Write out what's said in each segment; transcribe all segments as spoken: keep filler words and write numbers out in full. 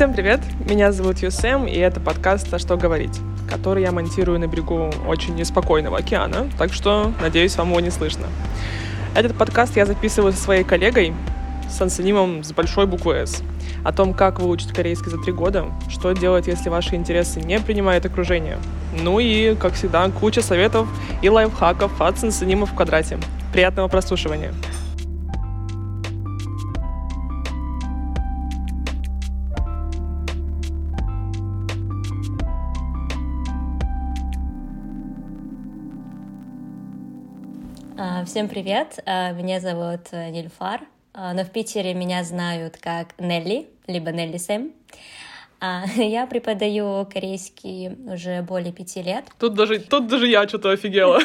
Всем привет, меня зовут Юсем, и это подкаст «А что говорить», который я монтирую на берегу очень неспокойного океана, так что, надеюсь, вам его не слышно. Этот подкаст я записываю со своей коллегой, с ансонимом с большой буквы «С», о том, как выучить корейский за три года, что делать, если ваши интересы не принимает окружение. Ну и, как всегда, куча советов и лайфхаков от ансонима в квадрате. Приятного прослушивания! Всем привет, меня зовут Нильфар, но в Питере меня знают как Нелли, либо Нелли Сэм. Я преподаю корейский уже более пяти лет. Тут даже, тут даже я что-то офигела.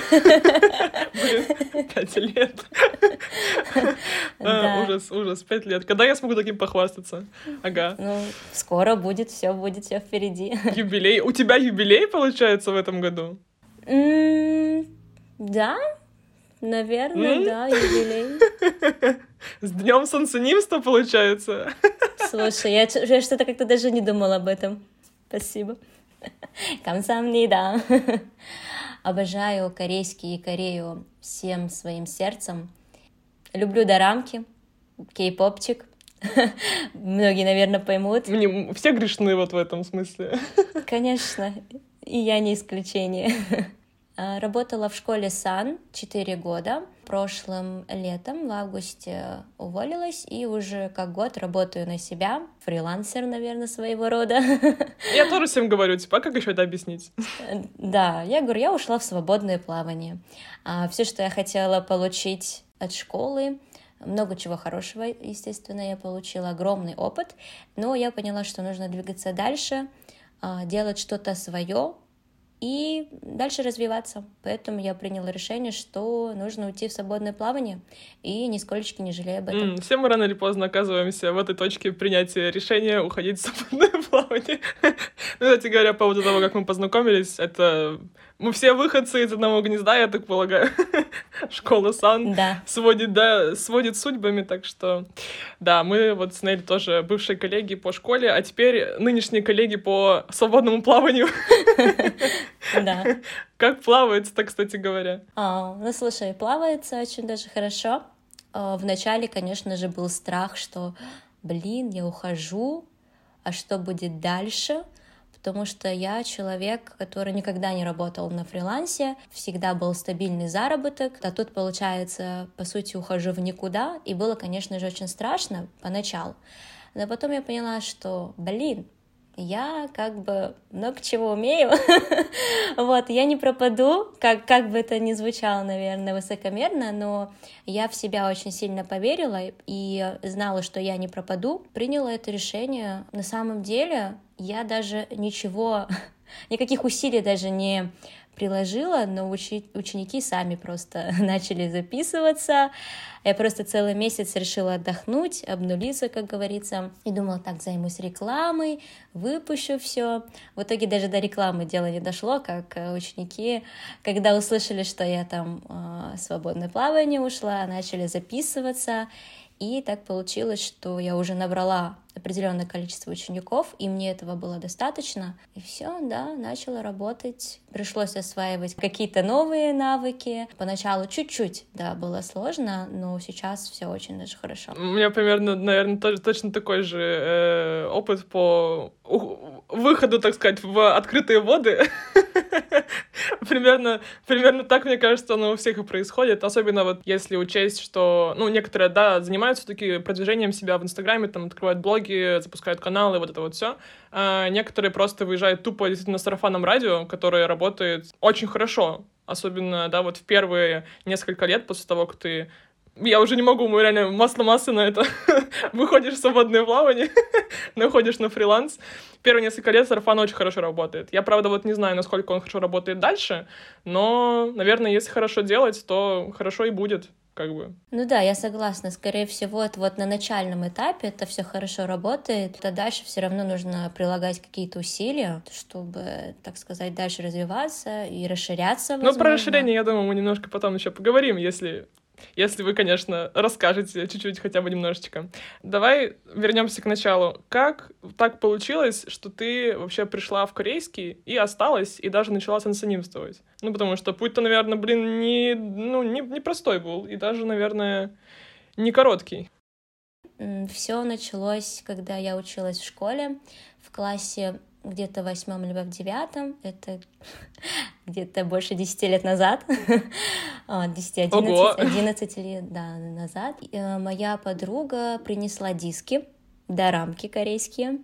Блин, пять лет. Ужас, ужас, пять лет. Когда я смогу таким похвастаться? Ага. Ну, скоро будет, все будет, все впереди. Юбилей. У тебя юбилей, получается, в этом году? Да. Наверное, mm? да, юбилей. С днем солнценимства, получается. Слушай, я, я что-то как-то даже не думала об этом. Спасибо. Камсамнида. Обожаю корейский и Корею всем своим сердцем. Люблю дорамки, кей-попчик. Многие, наверное, поймут. Мне все грешны вот в этом смысле. Конечно, и я не исключение. Работала в школе САН четыре года. Прошлым летом, в августе, уволилась и уже как год работаю на себя. Фрилансер, наверное, своего рода. Я тоже всем говорю, типа, а как еще это объяснить? Да, я говорю, я ушла в свободное плавание. Все, что я хотела получить от школы, много чего хорошего, естественно, я получила, огромный опыт. Но я поняла, что нужно двигаться дальше, делать что-то свое, и дальше развиваться. Поэтому я приняла решение, что нужно уйти в свободное плавание, и нисколечки не жалею об этом. Mm, все мы рано или поздно оказываемся в этой точке принятия решения уходить в свободное плавание. Ну, кстати говоря, по поводу того, как мы познакомились, это... Мы все выходцы из одного гнезда, я так полагаю. Школа САН да. сводит, да, сводит судьбами, так что... Да, мы вот с Нелли тоже бывшие коллеги по школе, а теперь нынешние коллеги по свободному плаванию. Да. Как плавается-то, кстати говоря? А, ну, слушай, плавается очень даже хорошо. Вначале, конечно же, был страх, что, блин, я ухожу, а что будет дальше? Потому что я человек, который никогда не работал на фрилансе, всегда был стабильный заработок, а тут, получается, по сути, ухожу в никуда, и было, конечно же, очень страшно поначалу. Но потом я поняла, что, блин, я как бы много чего умею, вот, я не пропаду, как, как бы это ни звучало, наверное, высокомерно, но я в себя очень сильно поверила и знала, что я не пропаду, приняла это решение. На самом деле я даже ничего, никаких усилий даже не приложила, но учи, ученики сами просто начали записываться. Я просто целый месяц решила отдохнуть, обнулиться, как говорится, и думала, так, займусь рекламой, выпущу все. В итоге даже до рекламы дело не дошло, как ученики, когда услышали, что я там э, свободное плавание ушла, начали записываться. И так получилось, что я уже набрала определенное количество учеников, и мне этого было достаточно. И все, да, начала работать. Пришлось осваивать какие-то новые навыки. Поначалу чуть-чуть, да, было сложно, но сейчас все очень даже хорошо. У меня примерно, наверное, тоже, точно такой же э, опыт по выходу, так сказать, в открытые воды. Примерно, примерно так, мне кажется, оно у всех и происходит. Особенно вот если учесть, что, ну, некоторые, да, занимаются все-таки продвижением себя в Инстаграме, там, открывают блоги, запускают каналы, вот это вот все. А некоторые просто выезжают тупо действительно с сарафанным радио, которое работает очень хорошо. Особенно, да, вот в первые несколько лет после того, как ты... Я уже не могу, мы реально масло массы на это. Выходишь в свободное плавание, находишь на фриланс. Первые несколько лет сарафан очень хорошо работает. Я, правда, вот не знаю, насколько он хорошо работает дальше, но, наверное, если хорошо делать, то хорошо и будет, как бы. Ну да, я согласна. Скорее всего, это вот на начальном этапе это все хорошо работает, а дальше все равно нужно прилагать какие-то усилия, чтобы, так сказать, дальше развиваться и расширяться, возможно. Ну, про расширение, я думаю, мы немножко потом еще поговорим, если... Если вы, конечно, расскажете чуть-чуть, хотя бы немножечко. Давай вернемся к началу. Как так получилось, что ты вообще пришла в корейский и осталась, и даже начала сансанимствовать? Ну, потому что путь-то, наверное, блин, не, ну, не, не простой был, и даже, наверное, не короткий. Все началось, когда я училась в школе, в классе где-то в восьмом либо в девятом, это где-то больше десяти лет назад, десять одиннадцать лет да, назад, моя подруга принесла диски, дорамки корейские,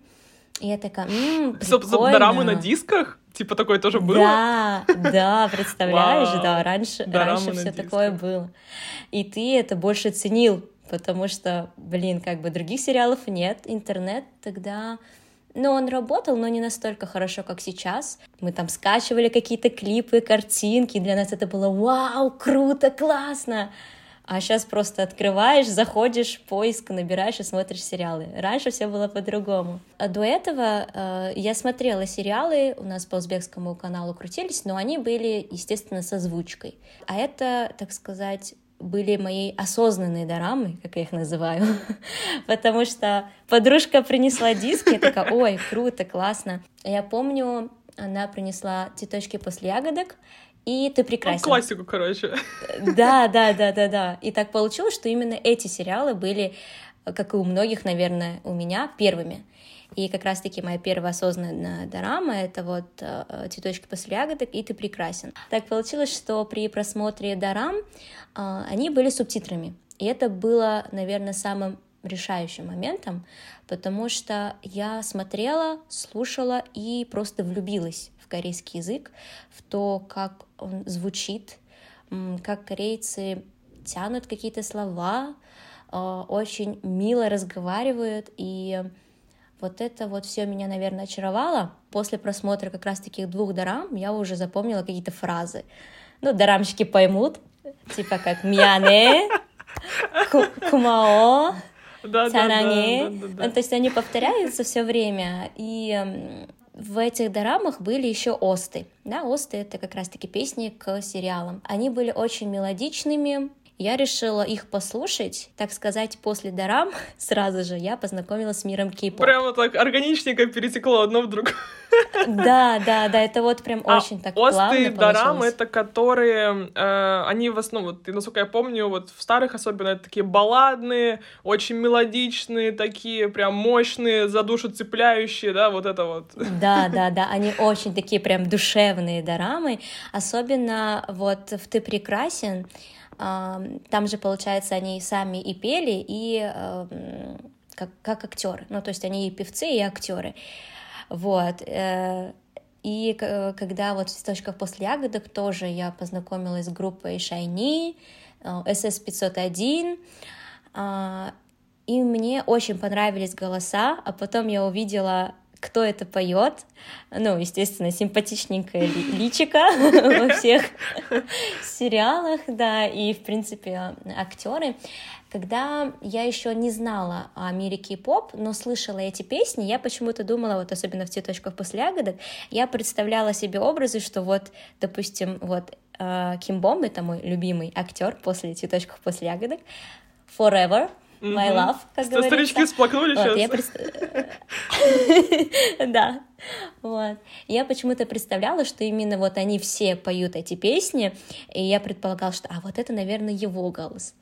и я такая, ммм, прикольно. Дорамы на дисках? Типа такое тоже было? Да, да, представляешь, да, раньше все такое было. И ты это больше ценил, потому что, блин, как бы других сериалов нет, интернет тогда... Но он работал, но не настолько хорошо, как сейчас. Мы там скачивали какие-то клипы, картинки. Для нас это было вау, круто, классно. А сейчас просто открываешь, заходишь, поиск, набираешь и смотришь сериалы. Раньше все было по-другому. А до этого э, я смотрела сериалы, у нас по узбекскому каналу крутились, но они были, естественно, с озвучкой. А это, так сказать... были мои осознанные дорамы, как я их называю, потому что подружка принесла диски, я такая, ой, круто, классно. Я помню, она принесла «Цветочки после ягодок» и «Ты прекрасен». Ну, классику, короче. Да, да, да, да, да. И так получилось, что именно эти сериалы были, как и у многих, наверное, у меня, первыми. И как раз-таки моя первая осознанная дорама — это вот «Цветочки после ягодок» и «Ты прекрасен». Так получилось, что при просмотре дорам они были субтитрами. И это было, наверное, самым решающим моментом, потому что я смотрела, слушала и просто влюбилась в корейский язык, в то, как он звучит, как корейцы тянут какие-то слова, очень мило разговаривают, и... Вот это вот все меня, наверное, очаровало. После просмотра как раз таких двух дорам я уже запомнила какие-то фразы. Ну, дорамщики поймут, типа как «мяне», «кумао», «царане». То есть они повторяются все время. И в этих дорамах были еще осты. Да, осты — это как раз-таки песни к сериалам. Они были очень мелодичными. Я решила их послушать, так сказать, после дорам сразу же я познакомилась с миром кей-поп. Прямо так органичненько перетекло одно в другое. Да, да, да, это вот прям а очень так плавно получилось. Осты и дорамы — это которые, э, они в основном, вот, насколько я помню, вот в старых особенно, это такие балладные, очень мелодичные, такие прям мощные, за душу цепляющие, да, вот это вот. Да, да, да, они очень такие прям душевные дорамы, особенно вот в «Ты прекрасен». Там же, получается, они сами и пели, и э, как, как актеры. Ну, то есть они и певцы, и актеры. Вот. И когда вот в «Цветочках после ягодок» тоже я познакомилась с группой «Шайни», эс эс пятьсот один, и мне очень понравились голоса, а потом я увидела... кто это поет, ну, естественно, симпатичненькая личика во всех сериалах, да, и, в принципе, актеры. Когда я еще не знала о мире кей-поп, но слышала эти песни, я почему-то думала, вот особенно в «Цветочках после ягодок», я представляла себе образы, что вот, допустим, вот Ким Бом, это мой любимый актер после «Цветочков после ягодок», Forever, My love, как говорится. Старички всплакнули сейчас. Да. Вот. Я почему-то представляла, что именно вот они все поют эти песни, и я предполагала, что а вот это, наверное, его голос.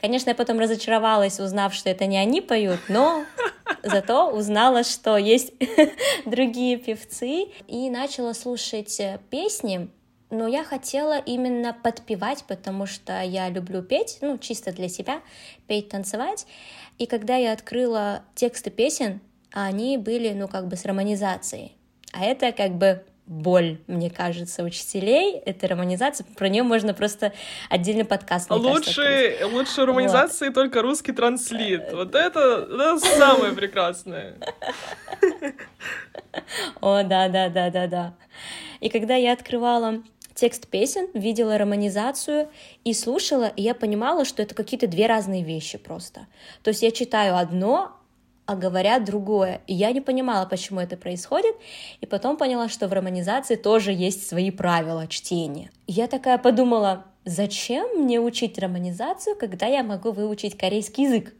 Конечно, я потом разочаровалась, узнав, что это не они поют, но зато узнала, что есть другие певцы, и начала слушать песни. Но я хотела именно подпевать, потому что я люблю петь, ну, чисто для себя, петь, танцевать. И когда я открыла тексты песен, они были, ну, как бы с романизацией. А это как бы боль, мне кажется, учителей. Это романизация, про нее можно просто отдельный подкаст. Лучше, кажется, лучше романизации вот. Только русский транслит. Вот это, это самое прекрасное. О, да-да-да-да-да. И когда я открывала... текст песен, видела романизацию и слушала, и я понимала, что это какие-то две разные вещи просто. То есть я читаю одно, а говорят другое. И я не понимала, почему это происходит, и потом поняла, что в романизации тоже есть свои правила чтения. И я такая подумала, зачем мне учить романизацию, когда я могу выучить корейский язык?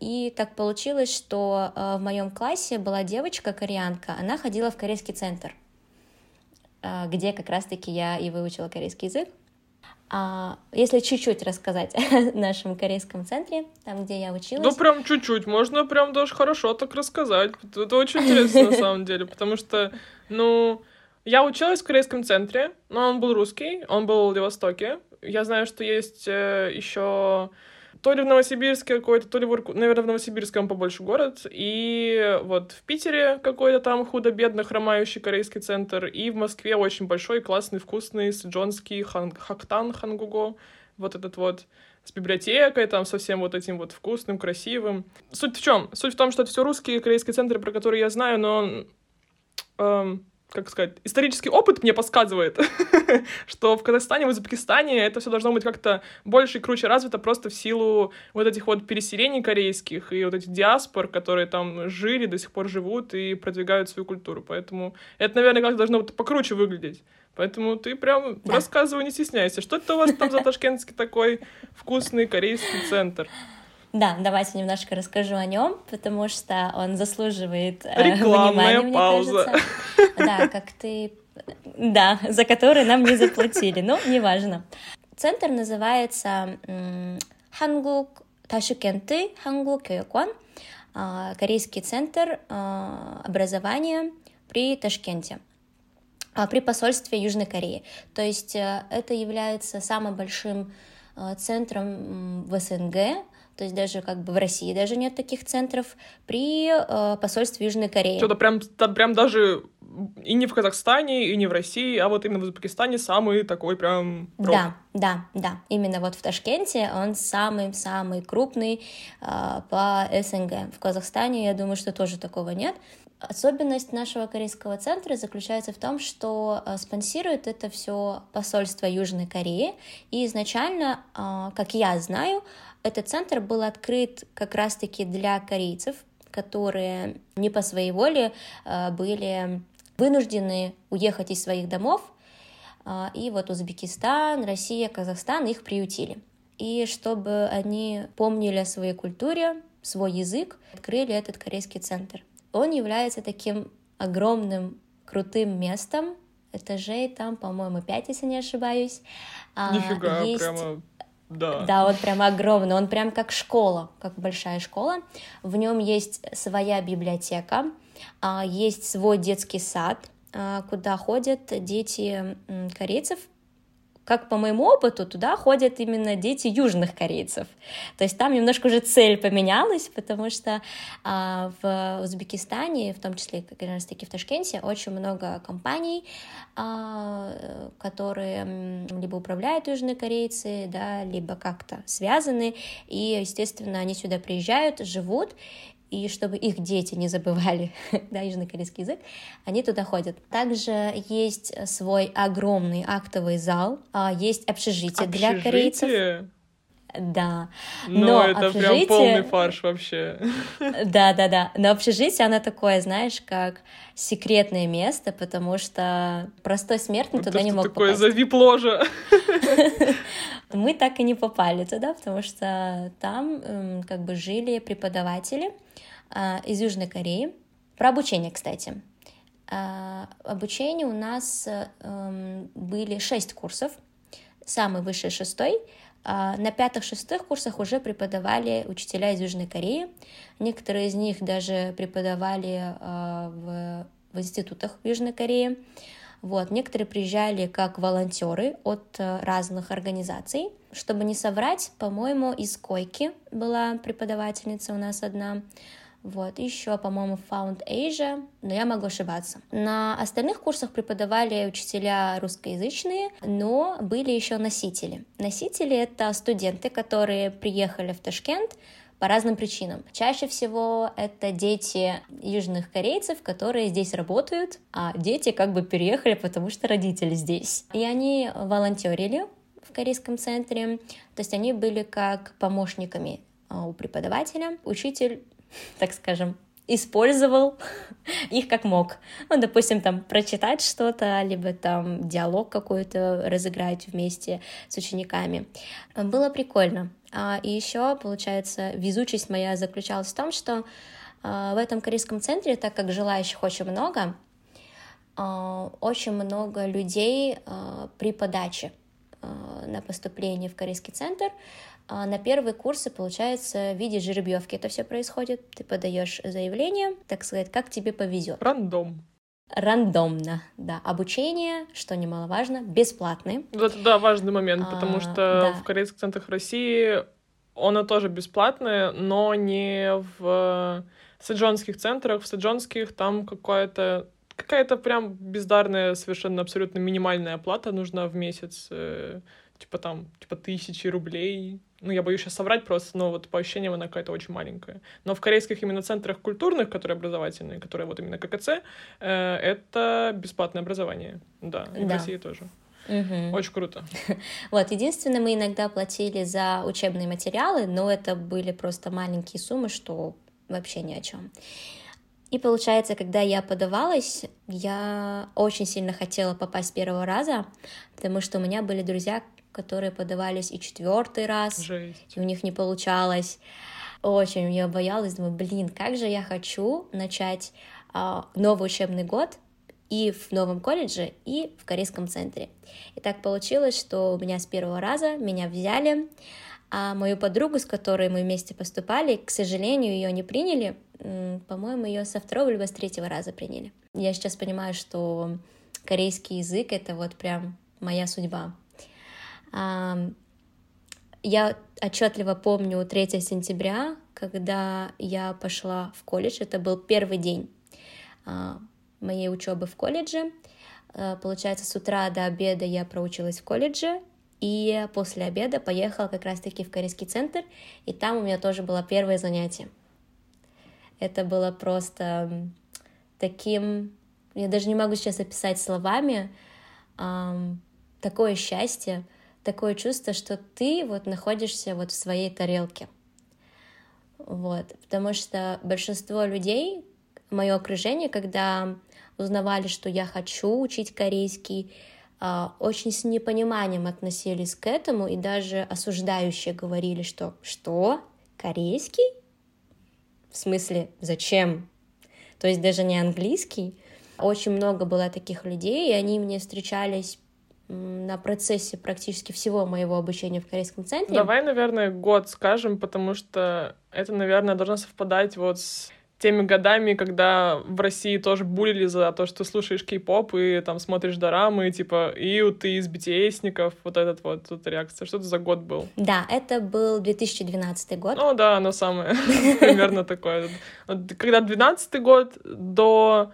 И так получилось, что в моем классе была девочка кореянка, она ходила в корейский центр, где как раз-таки я и выучила корейский язык. Если чуть-чуть рассказать о нашем корейском центре, там, где я училась... Ну, прям чуть-чуть, можно прям даже хорошо так рассказать. Это очень интересно, на самом деле, потому что, ну... Я училась в корейском центре, но он был русский, он был в Владивостоке. Я знаю, что есть еще то ли в Новосибирске какой-то, то ли в Иркутске, наверное, в Новосибирске он побольше город. И вот в Питере какой-то там худо-бедно хромающий корейский центр. И в Москве очень большой, классный, вкусный, сиджонский, хан... хактан, хангуго. Вот этот вот с библиотекой, там, со всем вот этим вот вкусным, красивым. Суть в чем? Суть в том, что это все русские корейские центры, про которые я знаю, но... Эм... как сказать, исторический опыт мне подсказывает, что в Казахстане, в Узбекистане это все должно быть как-то больше и круче развито просто в силу вот этих вот переселений корейских и вот этих диаспор, которые там жили, до сих пор живут и продвигают свою культуру. Поэтому это, наверное, как-то должно вот покруче выглядеть. Поэтому ты прям да. рассказывай, не стесняйся. Что это у вас там за ташкентский такой вкусный корейский центр? Да, давайте немножко расскажу о нем, потому что он заслуживает э, внимания, мне кажется. Да, как ты... Да, за который нам не заплатили, но неважно. Центр называется Хангук Ташкенты, Хангук Кёкон, корейский центр образования при Ташкенте, при посольстве Южной Кореи. То есть это является самым большим центром в СНГ, то есть даже как бы в России даже нет таких центров при э, посольстве Южной Кореи. Что-то прям, прям даже и не в Казахстане, и не в России, а вот именно в Узбекистане самый такой прям... Рок. Да, да, да. Именно вот в Ташкенте он самый-самый крупный э, по СНГ. В Казахстане, я думаю, что тоже такого нет. Особенность нашего корейского центра заключается в том, что э, спонсирует это все посольство Южной Кореи. И изначально, э, как я знаю, этот центр был открыт как раз-таки для корейцев, которые не по своей воле э, были вынуждены уехать из своих домов. Э, и вот Узбекистан, Россия, Казахстан их приютили. И чтобы они помнили о своей культуре, свой язык, открыли этот корейский центр. Он является таким огромным, крутым местом. Этажей там, по-моему, пять, если не ошибаюсь. Нифига, Есть... прямо... Да. да, он прям огромный, он прям как школа, как большая школа. В нем есть своя библиотека, есть свой детский сад, куда ходят дети корейцев. Как по моему опыту, туда ходят именно дети южных корейцев. То есть там немножко уже цель поменялась, потому что а, в Узбекистане, в том числе, как раз таки в Ташкенте, очень много компаний, а, которые либо управляют южные корейцы, да, либо как-то связаны, и, естественно, они сюда приезжают, живут, и чтобы их дети не забывали да, южнокорейский язык, они туда ходят. Также есть свой огромный актовый зал, есть общежитие, общежитие? для корейцев. Да. Но, Но это общежитие... прям полный фарш вообще. Да-да-да. Но общежитие, оно такое, знаешь, как секретное место, потому что простой смертный потому туда не мог такое попасть. Такое за вип-ложа. Мы так и не попали туда, потому что там как бы жили преподаватели из Южной Кореи. Про обучение, кстати. Обучение у нас были шесть курсов, самый высший шестой. На пятых-шестых курсах уже преподавали учителя из Южной Кореи. Некоторые из них даже преподавали в, в институтах Южной Кореи. Вот. Некоторые приезжали как волонтеры от разных организаций. Чтобы не соврать, по-моему, из Койки была преподавательница у нас одна. Вот. Еще, по-моему, Found Asia, но я могу ошибаться. На остальных курсах преподавали учителя русскоязычные, но были еще носители. Носители — это студенты, которые приехали в Ташкент по разным причинам. Чаще всего это дети южных корейцев, которые здесь работают, а дети как бы переехали, потому что родители здесь. И они волонтерили в корейском центре, то есть они были как помощниками у преподавателя, учитель, так скажем, использовал их как мог. Ну, допустим, там прочитать что-то, либо там диалог какой-то разыграть вместе с учениками. Было прикольно. И еще, получается, везучесть моя заключалась в том, что в этом корейском центре, так как желающих очень много, очень много людей при подаче на поступление в корейский центр. На первые курсы, получается, в виде жеребьевки это все происходит. Ты подаешь заявление, так сказать, как тебе повезет. Рандом. Рандомно, да. Обучение, что немаловажно, бесплатное. Это, да, важный момент, потому а, что да. в корейских центрах России оно тоже бесплатное, но не в саджонских центрах. В саджонских там какая-то какая-то прям бездарная, совершенно абсолютно минимальная оплата нужна в месяц. Типа там, типа тысячи рублей. Ну, я боюсь сейчас соврать просто, но вот по ощущениям она какая-то очень маленькая. Но в корейских именно центрах культурных, которые образовательные, которые вот именно ка ка цэ, э, это бесплатное образование. Да, и да. в России тоже. Угу. Очень круто. Вот, единственное, мы иногда платили за учебные материалы, но это были просто маленькие суммы, что вообще ни о чем. И получается, когда я подавалась, я очень сильно хотела попасть с первого раза, потому что у меня были друзья, которые подавались и четвертый раз, Жесть. И у них не получалось. Очень я боялась, думаю, блин, как же я хочу начать э, новый учебный год и в новом колледже, и в корейском центре. И так получилось, что у меня с первого раза меня взяли, а мою подругу, с которой мы вместе поступали, к сожалению, ее не приняли. По-моему, ее со второго либо с третьего раза приняли. Я сейчас понимаю, что корейский язык — это вот прям моя судьба. Я отчетливо помню третьего сентября, когда я пошла в колледж. Это был первый день моей учебы в колледже. Получается, с утра до обеда я проучилась в колледже, и после обеда поехала как раз-таки в корейский центр, и там у меня тоже было первое занятие. Это было просто таким... Я даже не могу сейчас описать словами. Эм, такое счастье, такое чувство, что ты вот находишься вот в своей тарелке. Вот. Потому что большинство людей, мое окружение, когда узнавали, что я хочу учить корейский, э, очень с непониманием относились к этому и даже осуждающе говорили, что «Что? Корейский?» В смысле, зачем? То есть даже не английский. Очень много было таких людей, и они мне встречались на процессе практически всего моего обучения в корейском центре. Давай, наверное, год скажем, потому что это, наверное, должно совпадать вот с теми годами, когда в России тоже булили за то, что слушаешь кей-поп и там смотришь дорамы, типа, иу, ты из би ти эс-ников, вот этот вот, вот реакция. Что это за год был? Да, это был две тысячи двенадцатый год. Ну да, оно самое, примерно такое. Когда двенадцатый год до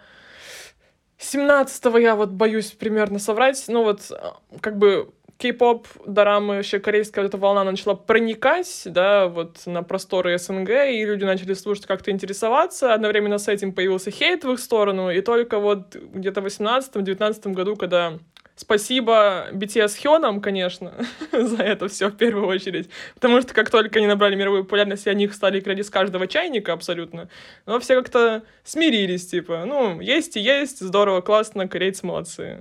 семнадцатого я вот боюсь примерно соврать, ну вот как бы... Кей-поп, дорамы, вообще корейская вот эта волна начала проникать, да, вот на просторы эс эн гэ, и люди начали слушать, как-то интересоваться. Одновременно с этим появился хейт в их сторону, и только вот где-то в восемнадцатом-девятнадцатом году, когда... Спасибо би ти эс Хёнам, конечно, за это все в первую очередь, потому что как только они набрали мировую популярность, и о них стали играть из каждого чайника абсолютно, но все как-то смирились, типа, ну, есть и есть, здорово, классно, корейцы молодцы.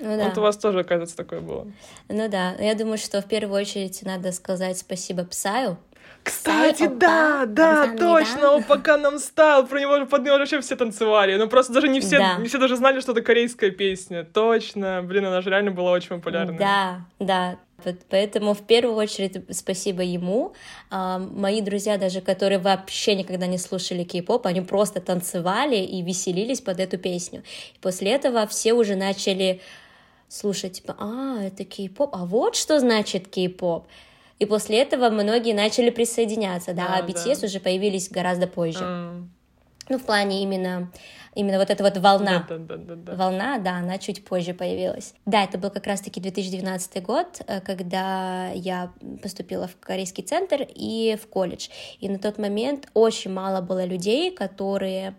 Ну, да. Вот у вас тоже, оказывается, такое было. Ну да, я думаю, что в первую очередь надо сказать спасибо Псаю. Кстати, Псай, да, опа, да, опа, точно, он пока нам стал, про него под него вообще все танцевали, ну просто даже не все, да. не все даже знали, что это корейская песня, точно, блин, она же реально была очень популярной. Да, да, поэтому в первую очередь спасибо ему, а, мои друзья даже, которые вообще никогда не слушали кей-поп, они просто танцевали и веселились под эту песню, и после этого все уже начали слушать, типа, а, это кей-поп, а вот что значит кей-поп. И после этого многие начали присоединяться, да, а, а би ти эс да. уже появились гораздо позже. А. Ну, в плане именно, именно вот эта вот волна. Да, да, да, да. Волна, да, она чуть позже появилась. Да, это был как раз-таки две тысячи двенадцатый год, когда я поступила в корейский центр и в колледж. И на тот момент очень мало было людей, которые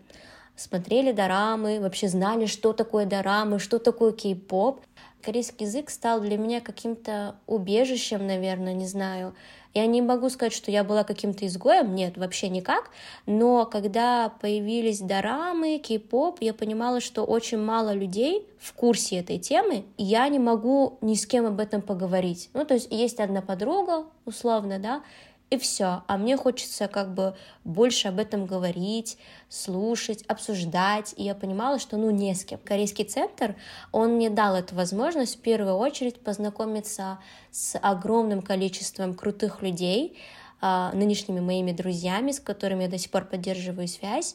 смотрели дорамы, вообще знали, что такое дорамы, что такое кей-поп. Корейский язык стал для меня каким-то убежищем, наверное, не знаю. Я не могу сказать, что я была каким-то изгоем, нет, вообще никак, но когда появились дорамы, кей-поп, я понимала, что очень мало людей в курсе этой темы, и я не могу ни с кем об этом поговорить. Ну, то есть есть одна подруга, условно, да, и все. А мне хочется как бы больше об этом говорить, слушать, обсуждать. И я понимала, что ну не с кем. Корейский центр, он мне дал эту возможность в первую очередь познакомиться с огромным количеством крутых людей, нынешними моими друзьями, с которыми я до сих пор поддерживаю связь,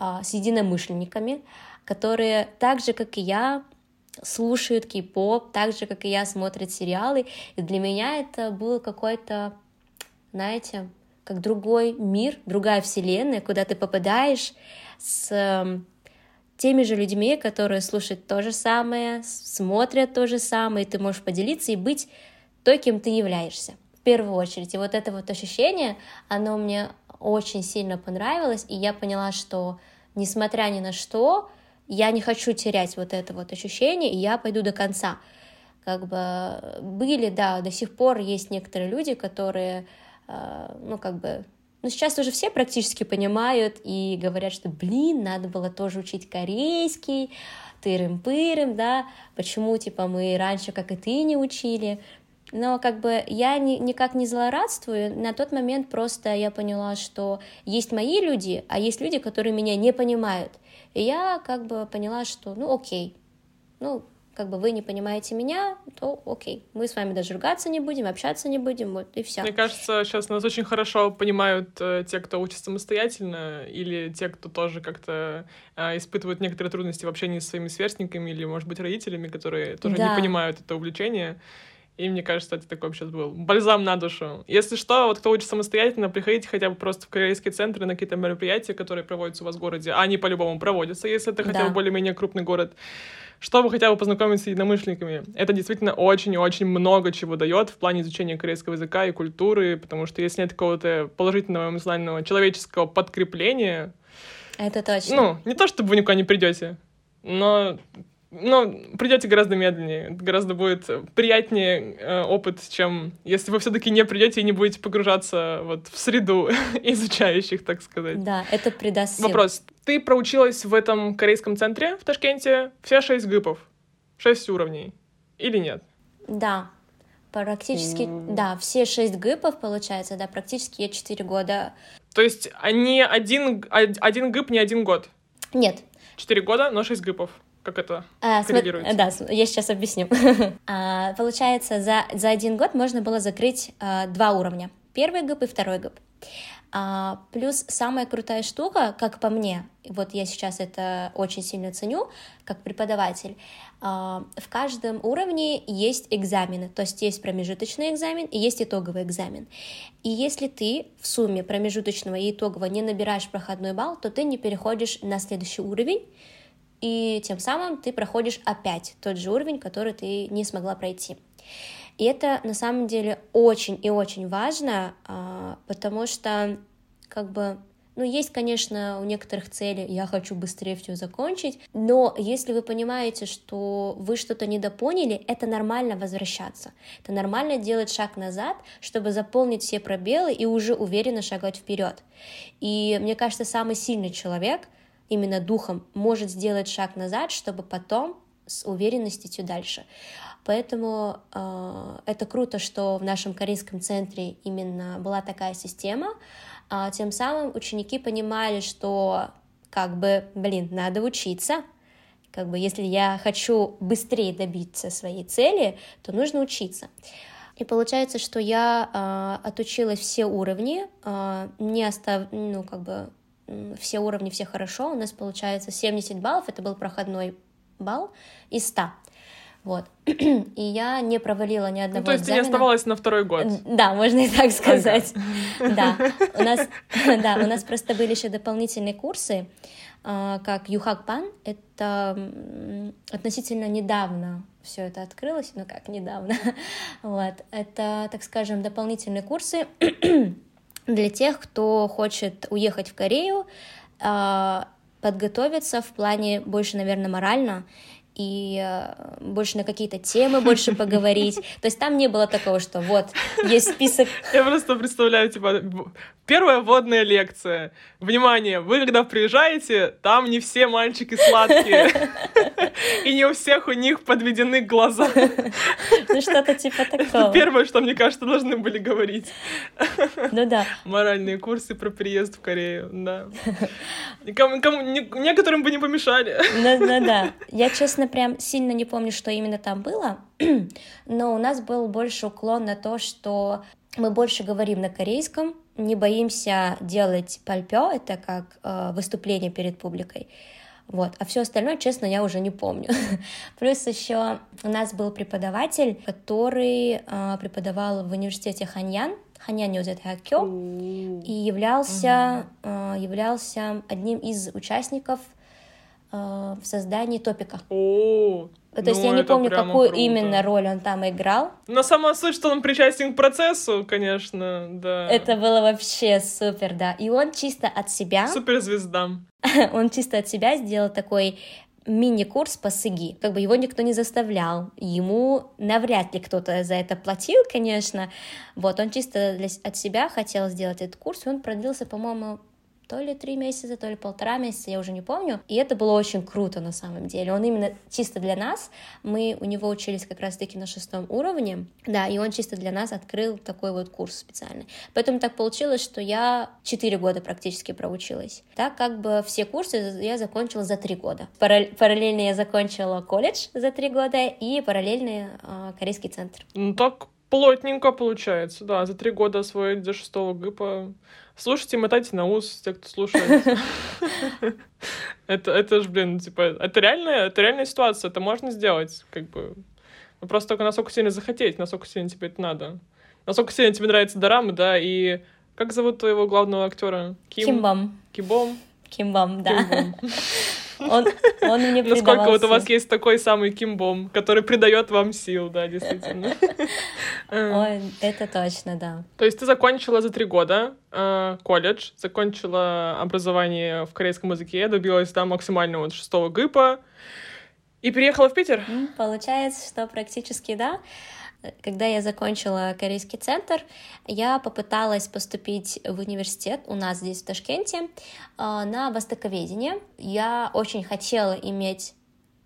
с единомышленниками, которые так же, как и я, слушают кей-поп, так же, как и я, смотрят сериалы. И для меня это было какое-то, знаете, как другой мир, другая вселенная, куда ты попадаешь с теми же людьми, которые слушают то же самое, смотрят то же самое, и ты можешь поделиться и быть той, кем ты являешься в первую очередь. И вот это вот ощущение, оно мне очень сильно понравилось, и я поняла, что несмотря ни на что, я не хочу терять вот это вот ощущение, и я пойду до конца. Как бы были, да, до сих пор есть некоторые люди, которые... ну, как бы, ну, сейчас уже все практически понимают и говорят, что, блин, надо было тоже учить корейский, тырым-пырым, да, почему, типа, мы раньше, как и ты, не учили, но, как бы, я ни, никак не злорадствую, на тот момент просто я поняла, что есть мои люди, а есть люди, которые меня не понимают, и я, как бы, поняла, что, ну, окей, ну, как бы вы не понимаете меня, то окей, мы с вами даже ругаться не будем, общаться не будем, вот, и все. Мне кажется, сейчас нас очень хорошо понимают э, те, кто учит самостоятельно, или те, кто тоже как-то э, испытывают некоторые трудности в общении со своими сверстниками, или, может быть, родителями, которые тоже да. не понимают это увлечение. И мне кажется, это такой сейчас был бальзам на душу. Если что, вот кто учит самостоятельно, приходите хотя бы просто в корейские центры на какие-то мероприятия, которые проводятся у вас в городе. А они по-любому проводятся, если это хотя бы да. более-менее крупный город. Чтобы хотя бы познакомиться с единомышленниками. Это действительно очень-очень много чего дает в плане изучения корейского языка и культуры, потому что если нет какого-то положительного эмоционального человеческого подкрепления... Это точно. Ну, не то чтобы вы никуда не придете, но... Но придете гораздо медленнее, гораздо будет приятнее э, опыт, чем если вы все-таки не придете и не будете погружаться вот в среду изучающих, так сказать. Да, это придаст сил. Вопрос. Ты проучилась в этом корейском центре в Ташкенте все шесть гыпов, шесть уровней, или нет? Да, практически, mm. да, все шесть гыпов, получается, да, практически я четыре года. То есть не один, один гып, не один год? Нет. Четыре года, но шесть гыпов. Как это а, коррелируется? См... Да, я сейчас объясню. а, получается, за, за один год можно было закрыть а, два уровня. Первый ГЭП и второй ГЭП. А, плюс самая крутая штука, как по мне, вот я сейчас это очень сильно ценю, как преподаватель, а, в каждом уровне есть экзамены, то есть есть промежуточный экзамен и есть итоговый экзамен. И если ты в сумме промежуточного и итогового не набираешь проходной балл, то ты не переходишь на следующий уровень, и тем самым ты проходишь опять тот же уровень, который ты не смогла пройти. И это на самом деле очень и очень важно, потому что, как бы, ну, есть, конечно, у некоторых цели «я хочу быстрее все закончить», но если вы понимаете, что вы что-то недопоняли, это нормально возвращаться, это нормально делать шаг назад, чтобы заполнить все пробелы и уже уверенно шагать вперед. И мне кажется, самый сильный человек именно духом может сделать шаг назад, чтобы потом с уверенностью идти дальше. Поэтому э, это круто, что в нашем корейском центре именно была такая система. Э, тем самым ученики понимали, что как бы, блин, надо учиться. Как бы, если я хочу быстрее добиться своей цели, то нужно учиться. И получается, что я э, отучилась все уровни, э, не остав... ну, как бы... все уровни, все хорошо, у нас получается семьдесят баллов, это был проходной балл из ста, вот, и я не провалила ни одного экзамена. Ну, то есть экзамена. Ты не оставалась на второй год. Да, можно и так сказать, ага. да, у нас, да, у нас просто были еще дополнительные курсы, как Юхакпан, это относительно недавно все это открылось, ну как недавно, вот, это, так скажем, дополнительные курсы, для тех, кто хочет уехать в Корею, подготовиться в плане больше, наверное, морально и больше на какие-то темы больше поговорить. То есть там не было такого, что вот, есть список... Я просто представляю, типа, первая водная лекция. Внимание, вы когда приезжаете, там не все мальчики сладкие. И не у всех у них подведены глаза. Ну что-то типа такого. Первое, что, мне кажется, должны были говорить. Ну да. Моральные курсы про переезд в Корею, да. Некоторым бы не помешали. Ну да. Я, честно, прям сильно не помню, что именно там было, но у нас был больше уклон на то, что мы больше говорим на корейском, не боимся делать пальпё, это как э, выступление перед публикой, вот, а все остальное, честно, я уже не помню. Плюс еще у нас был преподаватель, который э, преподавал в университете Ханьян, Ханьян Юзетхакё, и являлся, э, являлся одним из участников в создании топика. О, то ну есть я не помню, какую круто. Именно роль он там играл. Но сама суть, что он причастен к процессу, конечно, да. Это было вообще супер, да. И он чисто от себя... Суперзвезда. Он чисто от себя сделал такой мини-курс по сыги. Как бы его никто не заставлял. Ему навряд ли кто-то за это платил, конечно. Вот, он чисто для, от себя хотел сделать этот курс, и он продлился, по-моему, то ли три месяца, то ли полтора месяца, я уже не помню. И это было очень круто на самом деле. Он именно чисто для нас, мы у него учились как раз-таки на шестом уровне, да, и он чисто для нас открыл такой вот курс специальный. Поэтому так получилось, что я четыре года практически проучилась. Так как бы все курсы я закончила за три года. Параллельно я закончила колледж за три года и параллельно корейский центр. Ну так плотненько получается, да, за три года освоить до шестого ГИПа. Слушайте, мотайте на ус, те, кто слушает. Это, это ж, блин, типа, это реальная, это реальная ситуация, это можно сделать, как бы. Ну, просто только насколько сильно захотеть, насколько сильно тебе это надо. Насколько сильно тебе нравятся дорамы, да, и как зовут твоего главного актера? Ким? Кимбам. Кимбом? Кимбам, да. Он, он мне предавался. Насколько вот у вас есть такой самый Кимбом, который придает вам сил, да, действительно. Ой, это точно, да. То есть ты закончила за три года э, колледж, закончила образование в корейском языке, добилась там максимального вот, шестого ГИПа и переехала в Питер? Получается, что практически да. Когда я закончила корейский центр, я попыталась поступить в университет у нас здесь, в Ташкенте, на востоковедение. Я очень хотела иметь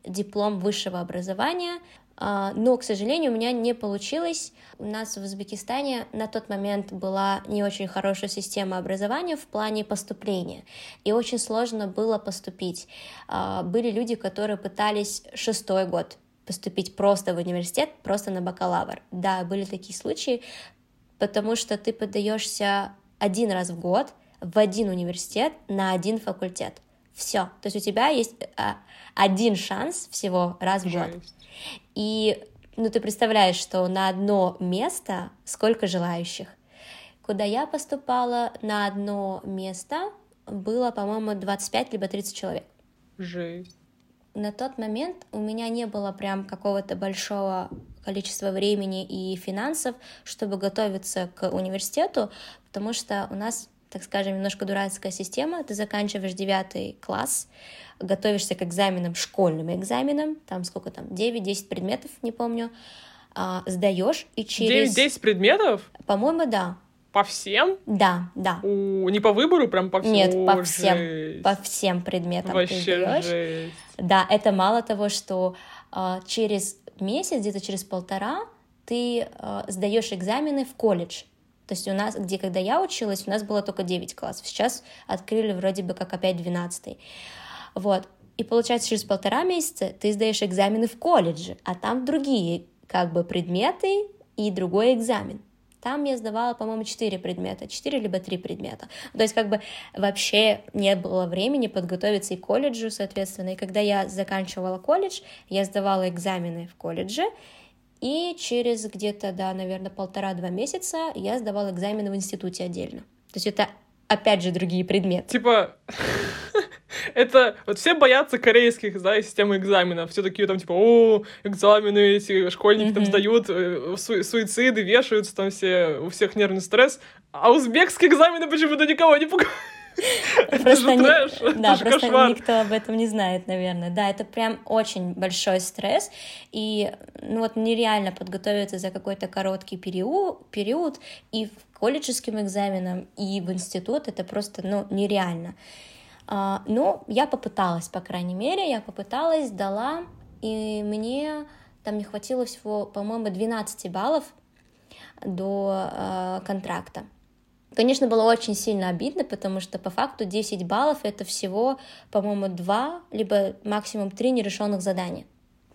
диплом высшего образования, но, к сожалению, у меня не получилось. У нас в Узбекистане на тот момент была не очень хорошая система образования в плане поступления, и очень сложно было поступить. Были люди, которые пытались шестой год поступить просто в университет, просто на бакалавр. Да, были такие случаи, потому что ты подаешься один раз в год в один университет на один факультет. Все. То есть у тебя есть а, один шанс всего раз в год. И ну, ты представляешь, что на одно место сколько желающих. Куда я поступала, на одно место было, по-моему, двадцать пять либо тридцать человек. Жесть. На тот момент у меня не было прям какого-то большого количества времени и финансов, чтобы готовиться к университету, потому что у нас, так скажем, немножко дурацкая система. Ты заканчиваешь девятый класс, готовишься к экзаменам, школьным экзаменам, там сколько там, девять-десять предметов, не помню, сдаешь и через... девять-десять предметов? По-моему, да. По всем? Да, да. У, не по выбору, прям по всем? Нет, по О, всем, жесть. По всем предметам. Вообще жесть. Да, это мало того, что э, через месяц, где-то через полтора, ты э, сдаешь экзамены в колледж. То есть у нас, где когда я училась, у нас было только девять классов. Сейчас открыли вроде бы как опять двенадцатый. Вот. И получается, через полтора месяца ты сдаешь экзамены в колледже, а там другие как бы предметы и другой экзамен. Там я сдавала, по-моему, четыре предмета, четыре либо три предмета. То есть как бы вообще не было времени подготовиться и к колледжу, соответственно. И когда я заканчивала колледж, я сдавала экзамены в колледже, и через где-то, да, наверное, полтора-два месяца я сдавала экзамены в институте отдельно. То есть это, опять же, другие предметы. Типа... Это вот все боятся корейских, да, системы экзаменов. Все такие там, типа, о, экзамены эти школьники mm-hmm. там сдают, су- суициды, вешаются там все, у всех нервный стресс. А узбекские экзамены почему-то никого не пугают. Просто никто об этом не знает, наверное. Да, это прям очень большой стресс. И ну вот нереально подготовиться за какой-то короткий период и к колледжским экзаменам, и в институт. Это просто ну, нереально. Но я попыталась, по крайней мере, я попыталась, дала, и мне там не хватило всего, по-моему, двенадцать баллов до контракта. Конечно, было очень сильно обидно, потому что по факту десять баллов — это всего, по-моему, два, либо максимум три нерешенных задания.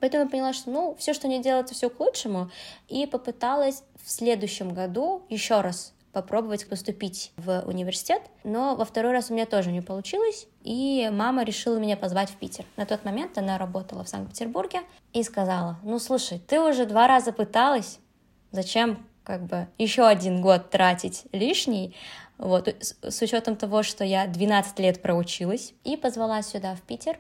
Поэтому я поняла, что ну, все, что не делается, все к лучшему, и попыталась в следующем году еще раз попробовать поступить в университет, но во второй раз у меня тоже не получилось, и мама решила меня позвать в Питер. На тот момент она работала в Санкт-Петербурге и сказала: ну, слушай, ты уже два раза пыталась, зачем как бы еще один год тратить лишний, вот, с, с учетом того, что я двенадцать лет проучилась, и позвала сюда, в Питер.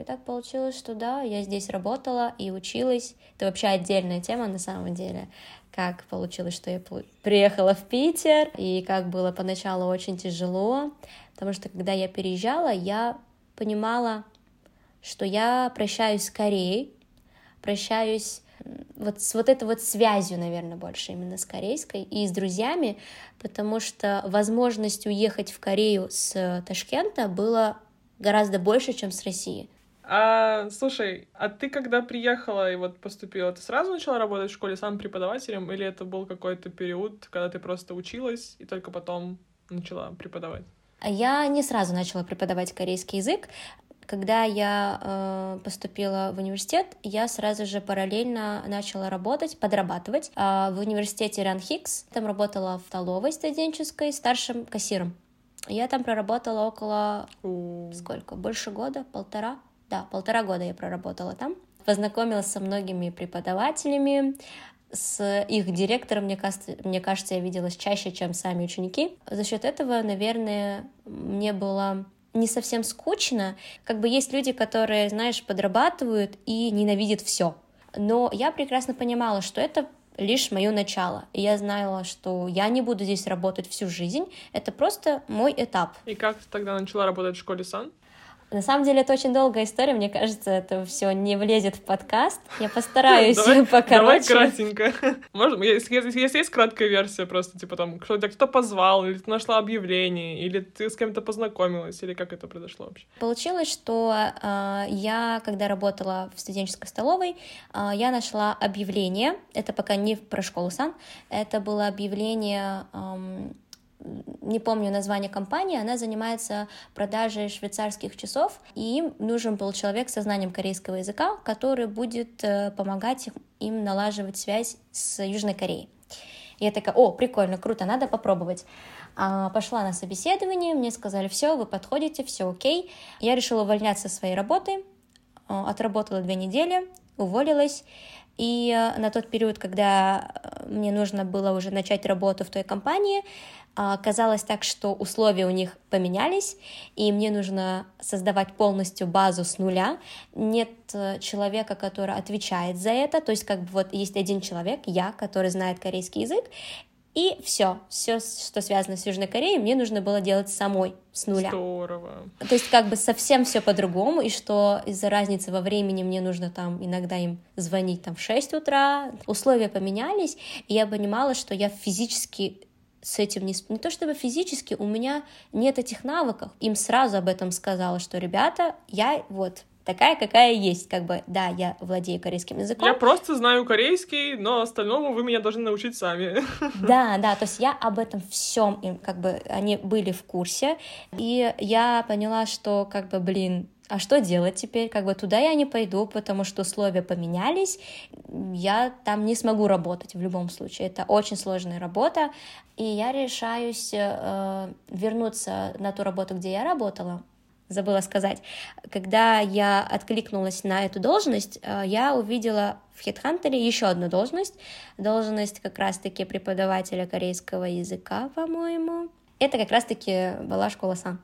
И так получилось, что да, я здесь работала и училась. Это вообще отдельная тема на самом деле, как получилось, что я приехала в Питер, и как было поначалу очень тяжело, потому что когда я переезжала, я понимала, что я прощаюсь с Кореей, прощаюсь вот с вот этой вот связью, наверное, больше именно с корейской и с друзьями, потому что возможность уехать в Корею с Ташкента было гораздо больше, чем с России. А, слушай, а ты когда приехала и вот поступила, ты сразу начала работать в школе сам преподавателем, или это был какой-то период, когда ты просто училась и только потом начала преподавать? Я не сразу начала преподавать корейский язык. Когда я э, поступила в университет, я сразу же параллельно начала работать, подрабатывать э, в университете Ран Хикс. Там работала в столовой студенческой старшим кассиром. Я там проработала около... Mm. Сколько? Больше года? Полтора? Да, полтора года я проработала там. Познакомилась со многими преподавателями, с их директором, мне кажется, мне кажется, я виделась чаще, чем сами ученики. За счет этого, наверное, мне было не совсем скучно. Как бы есть люди, которые, знаешь, подрабатывают и ненавидят все. Но я прекрасно понимала, что это лишь мое начало. И я знала, что я не буду здесь работать всю жизнь. Это просто мой этап. И как ты тогда начала работать в школе САН? На самом деле, это очень долгая история, мне кажется, это все не влезет в подкаст. Я постараюсь покороче. Давай кратенько. Если есть краткая версия, просто типа там кто-то позвал, или ты нашла объявление, или ты с кем-то познакомилась, или как это произошло вообще? Получилось, что я, когда работала в студенческой столовой, я нашла объявление, это пока не про школу САН, это было объявление... не помню название компании, она занимается продажей швейцарских часов, и им нужен был человек со знанием корейского языка, который будет помогать им налаживать связь с Южной Кореей. Я такая: о, прикольно, круто, надо попробовать. Пошла на собеседование, мне сказали: все, вы подходите, все окей. Я решила увольняться со своей работы, отработала две недели, уволилась. И на тот период, когда мне нужно было уже начать работу в той компании, казалось так, что условия у них поменялись, и мне нужно создавать полностью базу с нуля. Нет человека, который отвечает за это, то есть как бы вот есть один человек, я, который знает корейский язык, и все, все, что связано с Южной Кореей, мне нужно было делать самой, с нуля. Здорово. То есть как бы совсем все по-другому, и что из-за разницы во времени мне нужно там иногда им звонить там в шесть утра, условия поменялись, и я понимала, что я физически с этим не... Не то чтобы физически, у меня нет этих навыков. Им сразу об этом сказала, что, ребята, я вот... такая, какая есть, как бы, да, я владею корейским языком. Я просто знаю корейский, но остальному вы меня должны научить сами. Да, да, то есть я об этом всем им, как бы, они были в курсе, и я поняла, что, как бы, блин, а что делать теперь, как бы, туда я не пойду, потому что условия поменялись, я там не смогу работать в любом случае, это очень сложная работа, и я решаюсь э, вернуться на ту работу, где я работала. Забыла сказать, когда я откликнулась на эту должность, я увидела в HeadHunter еще одну должность, должность как раз-таки преподавателя корейского языка, по-моему. Это как раз-таки была школа САН.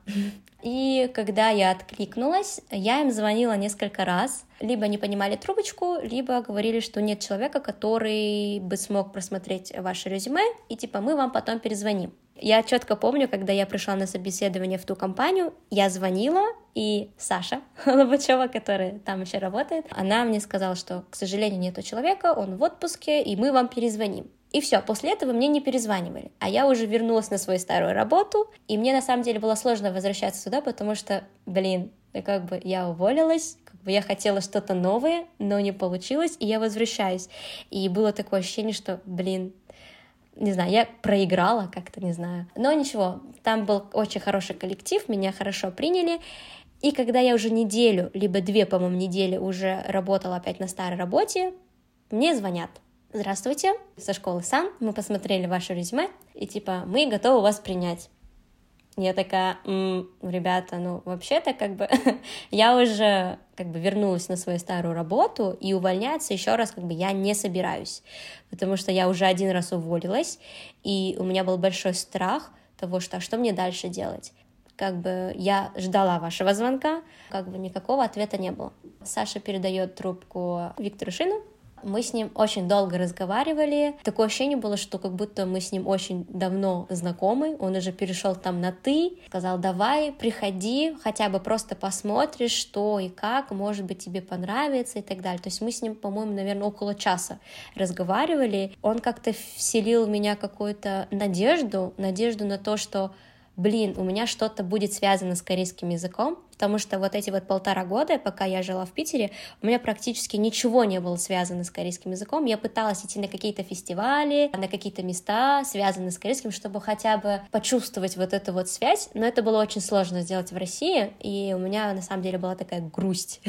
И когда я откликнулась, я им звонила несколько раз. Либо не понимали трубочку, либо говорили, что нет человека, который бы смог просмотреть ваше резюме, и типа мы вам потом перезвоним. Я четко помню, когда я пришла на собеседование в ту компанию, я звонила, и Саша Лобачева, которая там еще работает, она мне сказала, что, к сожалению, нету человека, он в отпуске, и мы вам перезвоним. И все, после этого мне не перезванивали, а я уже вернулась на свою старую работу, и мне на самом деле было сложно возвращаться сюда, потому что, блин, как бы я уволилась, как бы я хотела что-то новое, но не получилось, и я возвращаюсь. И было такое ощущение, что, блин, не знаю, я проиграла как-то, не знаю. Но ничего, там был очень хороший коллектив, меня хорошо приняли. И когда я уже неделю, либо две, по-моему, недели уже работала опять на старой работе, мне звонят. Здравствуйте, со школы Сан, мы посмотрели ваше резюме, и типа, мы готовы вас принять. Я такая, м-м, ребята, ну вообще-то как бы я уже как бы вернулась на свою старую работу, и увольняться еще раз как бы я не собираюсь, потому что я уже один раз уволилась, и у меня был большой страх того, что а что мне дальше делать. Как бы я ждала вашего звонка, как бы никакого ответа не было. Саша передает трубку Виктору Шину. Мы с ним очень долго разговаривали. Такое ощущение было, что как будто мы с ним очень давно знакомы. Он уже перешел там на «ты». Сказал, давай, приходи, хотя бы просто посмотришь, что и как, может быть, тебе понравится и так далее. То есть мы с ним, по-моему, наверное, около часа разговаривали. Он как-то вселил в меня какую-то надежду, надежду на то, что, блин, у меня что-то будет связано с корейским языком, потому что вот эти вот полтора года, пока я жила в Питере, у меня практически ничего не было связано с корейским языком. Я пыталась идти на какие-то фестивали, на какие-то места, связанные с корейским, чтобы хотя бы почувствовать вот эту вот связь, но это было очень сложно сделать в России, и у меня на самом деле была такая грусть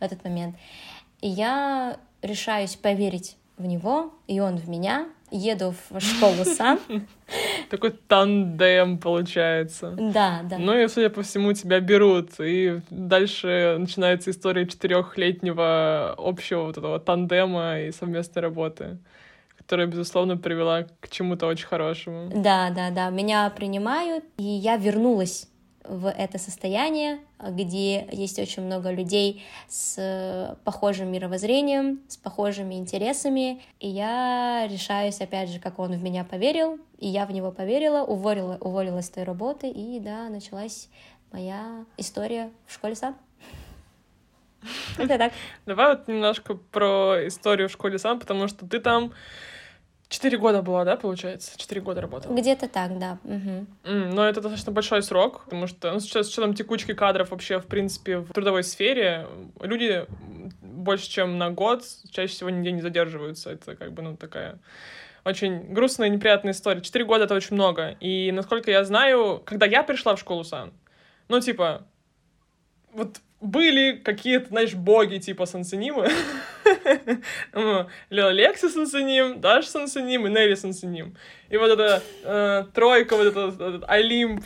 в этот момент. И я решаюсь поверить в него, и он в меня. Еду в школу Сан. Такой тандем получается. Да, да. Ну и, судя по всему, тебя берут. И дальше начинается история четырехлетнего общего вот этого тандема и совместной работы, которая, безусловно, привела к чему-то очень хорошему. Да, да, да. Меня принимают, и я вернулась в это состояние, где есть очень много людей с похожим мировоззрением, с похожими интересами, и я решаюсь, опять же, как он в меня поверил, и я в него поверила, уволила, уволилась с той работы, и, да, началась моя история в школе Сан. Это так. Давай вот немножко про историю в школе Сан, потому что ты там... Четыре года была, да, получается? Четыре года работала? Где-то так, да. Угу. Mm, но это достаточно большой срок, потому что ну, сейчас с учетом текучки кадров вообще, в принципе, в трудовой сфере люди больше, чем на год, чаще всего нигде не задерживаются. Это как бы, ну, такая очень грустная и неприятная история. Четыре года — это очень много. И, насколько я знаю, когда я пришла в школу Сан, ну, типа, вот... Были какие-то, знаешь, боги типа Сансенимы, Лекси Сансеним, Даша Сансеним и Нелли Сансеним. И вот эта э, тройка, вот этот, этот Олимп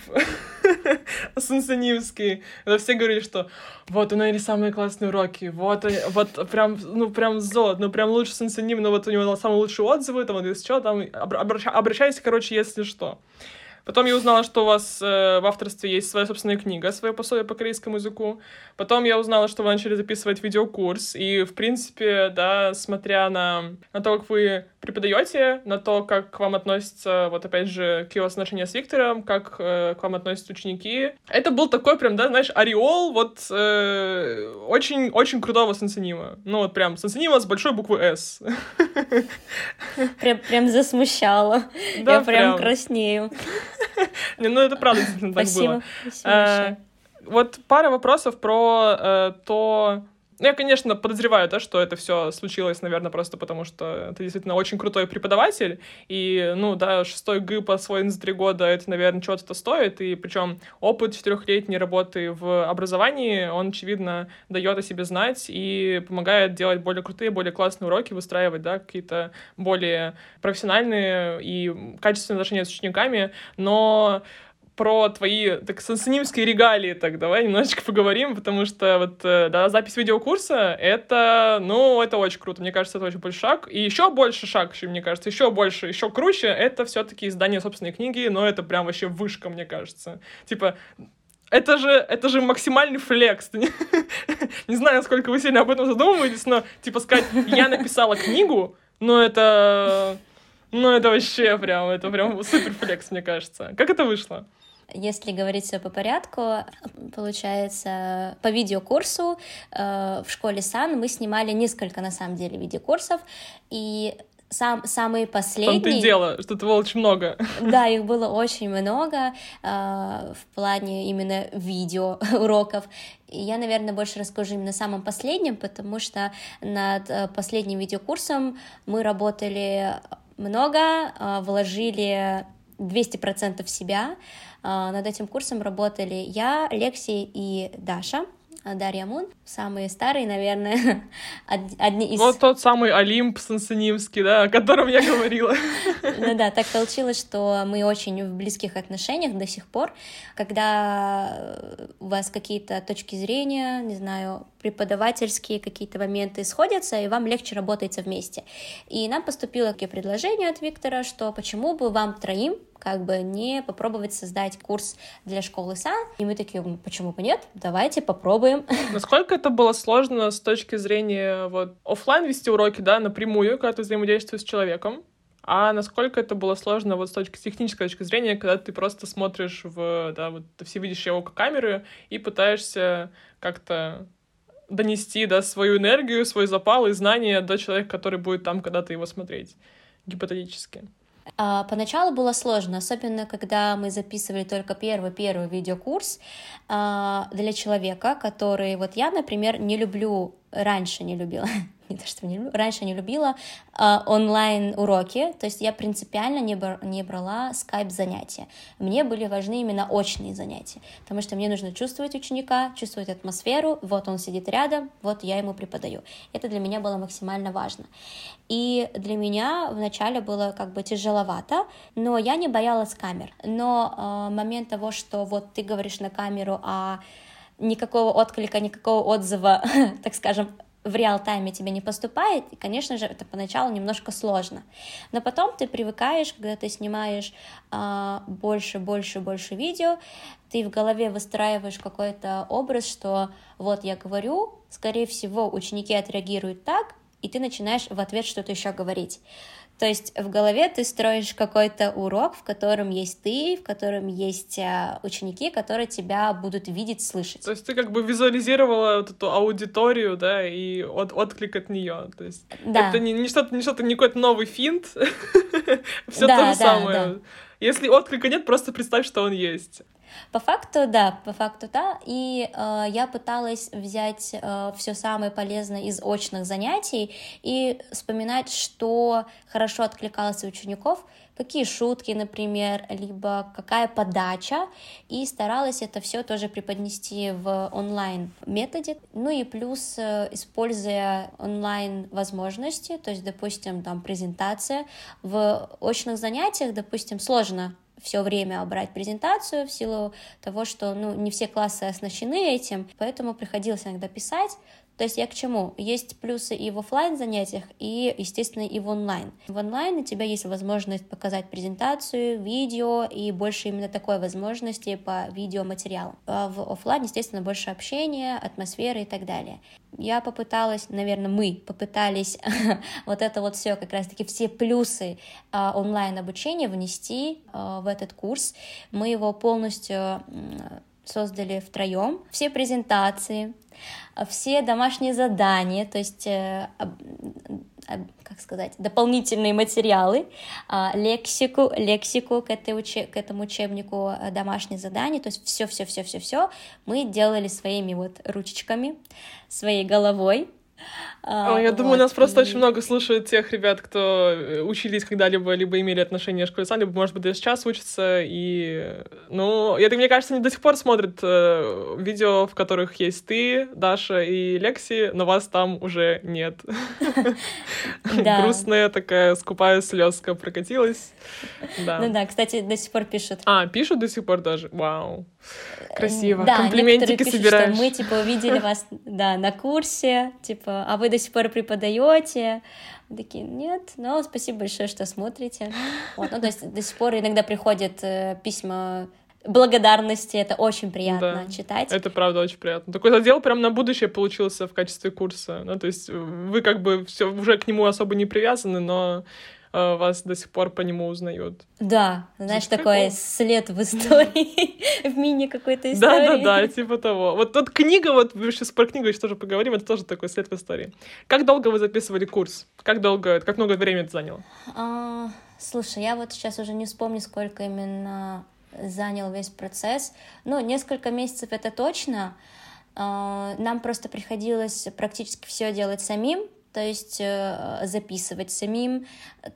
Сансенимский, это все говорили, что вот у Нелли самые классные уроки, вот, вот прям, ну прям золото, ну прям лучше Сансеним, но вот у него самые лучшие отзывы, там вот если что, там обращ, обращайся, короче, если что. Потом я узнала, что у вас э, в авторстве есть своя собственная книга, свое пособие по корейскому языку. Потом я узнала, что вы начали записывать видеокурс. И, в принципе, да, смотря на, на то, как вы преподаете, на то, как к вам относятся, вот опять же, какие у вас отношения с Виктором, как э, к вам относятся ученики. Это был такой прям, да, знаешь, ореол вот очень-очень э, крутого Сансенима. Ну вот прям Сансенима с большой буквы «С». Прям, прям засмущало. Да, я прям, прям краснею. Не, ну это правда действительно так было. Спасибо. Вот пара вопросов про то... Я, конечно, подозреваю, да, что это все случилось, наверное, просто потому, что ты действительно очень крутой преподаватель, и, ну, да, шестой ГИП освоен за три года, это, наверное, чего-то стоит, и причем опыт четырехлетней работы в образовании, он, очевидно, дает о себе знать и помогает делать более крутые, более классные уроки, выстраивать, да, какие-то более профессиональные и качественные отношения с учениками, но... Про твои так, сансенимские регалии, так давай немножечко поговорим, потому что вот, да, запись видеокурса, это, ну, это очень круто, мне кажется, это очень большой шаг, и еще больше шаг, чем, мне кажется, еще больше, еще круче, это все-таки издание собственной книги, но это прям вообще вышка, мне кажется, типа... Это же, это же максимальный флекс. Не, не знаю, насколько вы сильно об этом задумываетесь, но, типа, сказать, я написала книгу, но это... Ну, это вообще прям, это прям суперфлекс, мне кажется. Как это вышло? Если говорить все по порядку, получается, по видеокурсу э, в школе САН мы снимали несколько, на самом деле, видеокурсов, и сам, самые последние... В том-то и дело, что это было очень много. Да, их было очень много э, в плане именно видеоуроков. Я, наверное, больше расскажу именно о самом последнем, потому что над последним видеокурсом мы работали много, э, вложили... двести процентов себя. Над этим курсом работали я, Лекси и Даша, Дарья Мун. Самые старые, наверное, одни из... Вот тот самый Олимп Сансанимский, да, о котором я говорила. Ну да, так получилось, что мы очень в близких отношениях до сих пор. Когда у вас какие-то точки зрения, не знаю, преподавательские какие-то моменты сходятся, и вам легче работается вместе. И нам поступило предложение от Виктора, что почему бы вам троим как бы не попробовать создать курс для школы САН. И мы такие, почему бы нет, давайте попробуем. Насколько это было сложно с точки зрения вот, офлайн вести уроки, да, напрямую, когда ты взаимодействуешь с человеком, а насколько это было сложно вот с точки технической точки зрения, когда ты просто смотришь в, да, вот всевидящие око камеры и пытаешься как-то донести, да, свою энергию, свой запал и знания до человека, который будет там когда-то его смотреть, гипотетически. Поначалу было сложно, особенно когда мы записывали только первый-первый видеокурс для человека, который, вот я, например, не люблю, раньше не любила, не то что не люблю, раньше не любила онлайн-уроки, то есть я принципиально не брала скайп-занятия, мне были важны именно очные занятия, потому что мне нужно чувствовать ученика, чувствовать атмосферу, вот он сидит рядом, вот я ему преподаю, это для меня было максимально важно. И для меня вначале было как бы тяжеловато, но я не боялась камер. Но э, момент того, что вот ты говоришь на камеру, а никакого отклика, никакого отзыва, так скажем, в реал-тайме тебе не поступает, и, конечно же, это поначалу немножко сложно. Но потом ты привыкаешь, когда ты снимаешь э, больше, больше, больше видео, ты в голове выстраиваешь какой-то образ, что вот я говорю, скорее всего, ученики отреагируют так, и ты начинаешь в ответ что-то еще говорить. То есть в голове ты строишь какой-то урок, в котором есть ты, в котором есть ученики, которые тебя будут видеть, слышать. То есть ты как бы визуализировала вот эту аудиторию, да, и от, отклик от нее. То есть да. Это не, не что-то, не что-то, не какой-то новый финт, все то же самое. Если отклика нет, просто представь, что он есть. По факту, да, по факту, да, и э, я пыталась взять э, все самое полезное из очных занятий и вспоминать, что хорошо откликалось у учеников, какие шутки, например, либо какая подача, и старалась это все тоже преподнести в онлайн-методе, ну и плюс, используя онлайн-возможности, то есть, допустим, там презентация, в очных занятиях, допустим, сложно все время брать презентацию в силу того, что ну, не все классы оснащены этим, поэтому приходилось иногда писать. То есть я к чему? Есть плюсы и в офлайн занятиях, и, естественно, и в онлайн. В онлайн у тебя есть возможность показать презентацию, видео, и больше именно такой возможности по видеоматериалам. А в офлайн, естественно, больше общения, атмосферы и так далее. Я попыталась, наверное, мы попытались вот это вот все, как раз-таки все плюсы онлайн-обучения внести в этот курс. Мы его полностью создали втроем. Все презентации, все домашние задания, то есть, как сказать, дополнительные материалы, лексику, лексику к этому учебнику, домашние задания, то есть все-все-все-все-все мы делали своими вот ручечками, своей головой. А, я вот. Думаю, нас просто и... очень много слушают тех ребят, кто учились когда-либо, либо имели отношение к школе САН, либо, может быть, даже сейчас учатся, и, ну, это, мне кажется, они до сих пор смотрят э, видео, в которых есть ты, Даша и Лекси, но вас там уже нет. Грустная такая, скупая слезка прокатилась. Ну да, кстати, до сих пор пишут. А, пишут до сих пор даже? Вау. Красиво, комплиментики собираешь. Мы, типа, увидели вас, да, на курсе, типа, а вы до сих пор преподаете? Мы такие, нет, но спасибо большое, что смотрите. Вот, ну, то есть до сих пор иногда приходят э, письма благодарности, это очень приятно да, читать. Это правда очень приятно. Такой задел прям на будущее получился в качестве курса. Ну, то есть вы как бы все уже к нему особо не привязаны, но вас до сих пор по нему узнают. Да, знаешь, здесь такой прикол. След в истории, в мини какой-то истории. Да-да-да, типа того. Вот тут книга, вот мы сейчас про книгу еще тоже поговорим, это тоже такой след в истории. Как долго вы записывали курс? Как долго, как много времени это заняло? А, слушай, я вот сейчас уже не вспомню, сколько именно занял весь процесс. Ну, несколько месяцев это точно. Нам просто приходилось практически все делать самим, то есть записывать самим,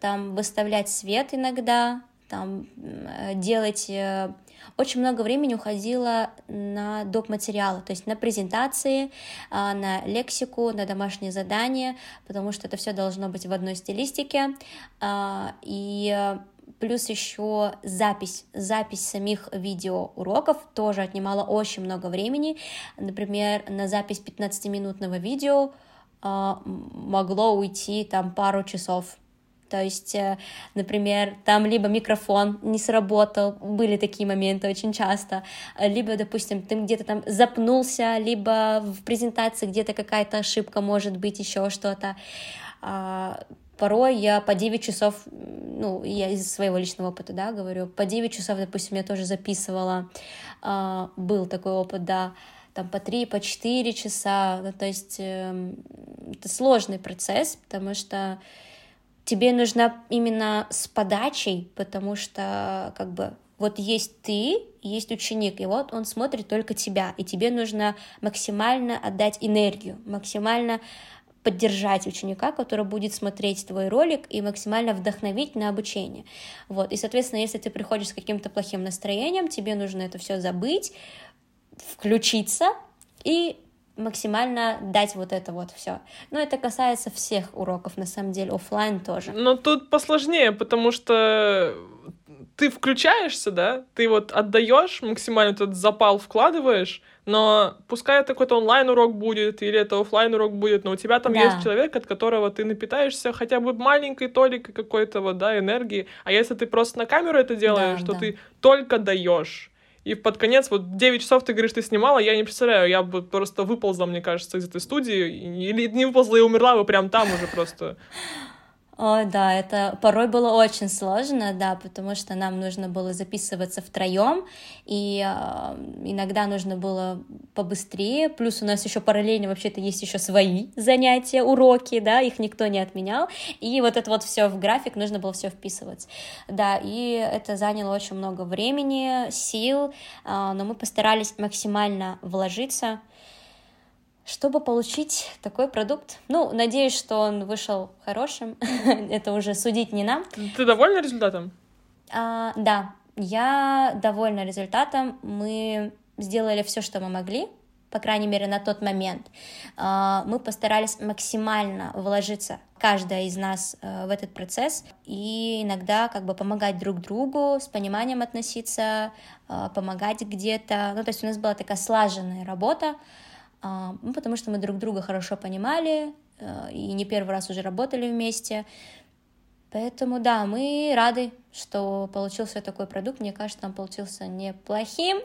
там выставлять свет иногда, там делать. Очень много времени уходило на доп. Материалы, то есть на презентации, на лексику, на домашние задания, потому что это все должно быть в одной стилистике. И плюс еще запись, запись самих видеоуроков тоже отнимала очень много времени. Например, на запись пятнадцатиминутного видео э, могло уйти там пару часов. То есть, э, например, там либо микрофон не сработал, были такие моменты очень часто, либо, допустим, ты где-то там запнулся, либо в презентации где-то какая-то ошибка может быть, еще что-то. Порой я по девять часов, ну, я из своего личного опыта, да, говорю, по девять часов, допустим, я тоже записывала, э, был такой опыт, да, там по три, по четыре часа, ну, то есть э, это сложный процесс, потому что тебе нужна именно с подачей, потому что, как бы, вот есть ты, есть ученик, и вот он смотрит только тебя, и тебе нужно максимально отдать энергию, максимально поддержать ученика, который будет смотреть твой ролик и максимально вдохновить на обучение. Вот. И, соответственно, если ты приходишь с каким-то плохим настроением, тебе нужно это все забыть, включиться и максимально дать вот это вот все. Но это касается всех уроков, на самом деле, офлайн тоже. Но тут посложнее, потому что ты включаешься, да, ты вот отдаешь максимально этот запал, вкладываешь, но пускай это какой-то онлайн-урок будет или это офлайн-урок будет, но у тебя там да. есть человек, от которого ты напитаешься хотя бы маленькой толикой какой-то вот, да, энергии. А если ты просто на камеру это делаешь, да, то да. ты только даешь. И под конец, вот девять часов, ты говоришь, ты снимала, я не представляю, я бы просто выползла, мне кажется, из этой студии, или не выползла и умерла бы прям там уже просто. О, да, это порой было очень сложно, да, потому что нам нужно было записываться втроем, и э, иногда нужно было побыстрее, плюс у нас еще параллельно вообще-то есть еще свои занятия, уроки, да, их никто не отменял, и вот это вот все в график нужно было все вписывать, да, и это заняло очень много времени, сил, э, но мы постарались максимально вложиться, чтобы получить такой продукт. Ну, надеюсь, что он вышел хорошим. Это уже судить не нам. Ты довольна результатом? А, да, я довольна результатом. Мы сделали все, что мы могли, по крайней мере, на тот момент. А, мы постарались максимально вложиться, каждая из нас, в этот процесс. И иногда как бы помогать друг другу, с пониманием относиться, помогать где-то. Ну, то есть у нас была такая слаженная работа, потому что мы друг друга хорошо понимали и не первый раз уже работали вместе. Поэтому, да, мы рады, что получился такой продукт. Мне кажется, он получился неплохим.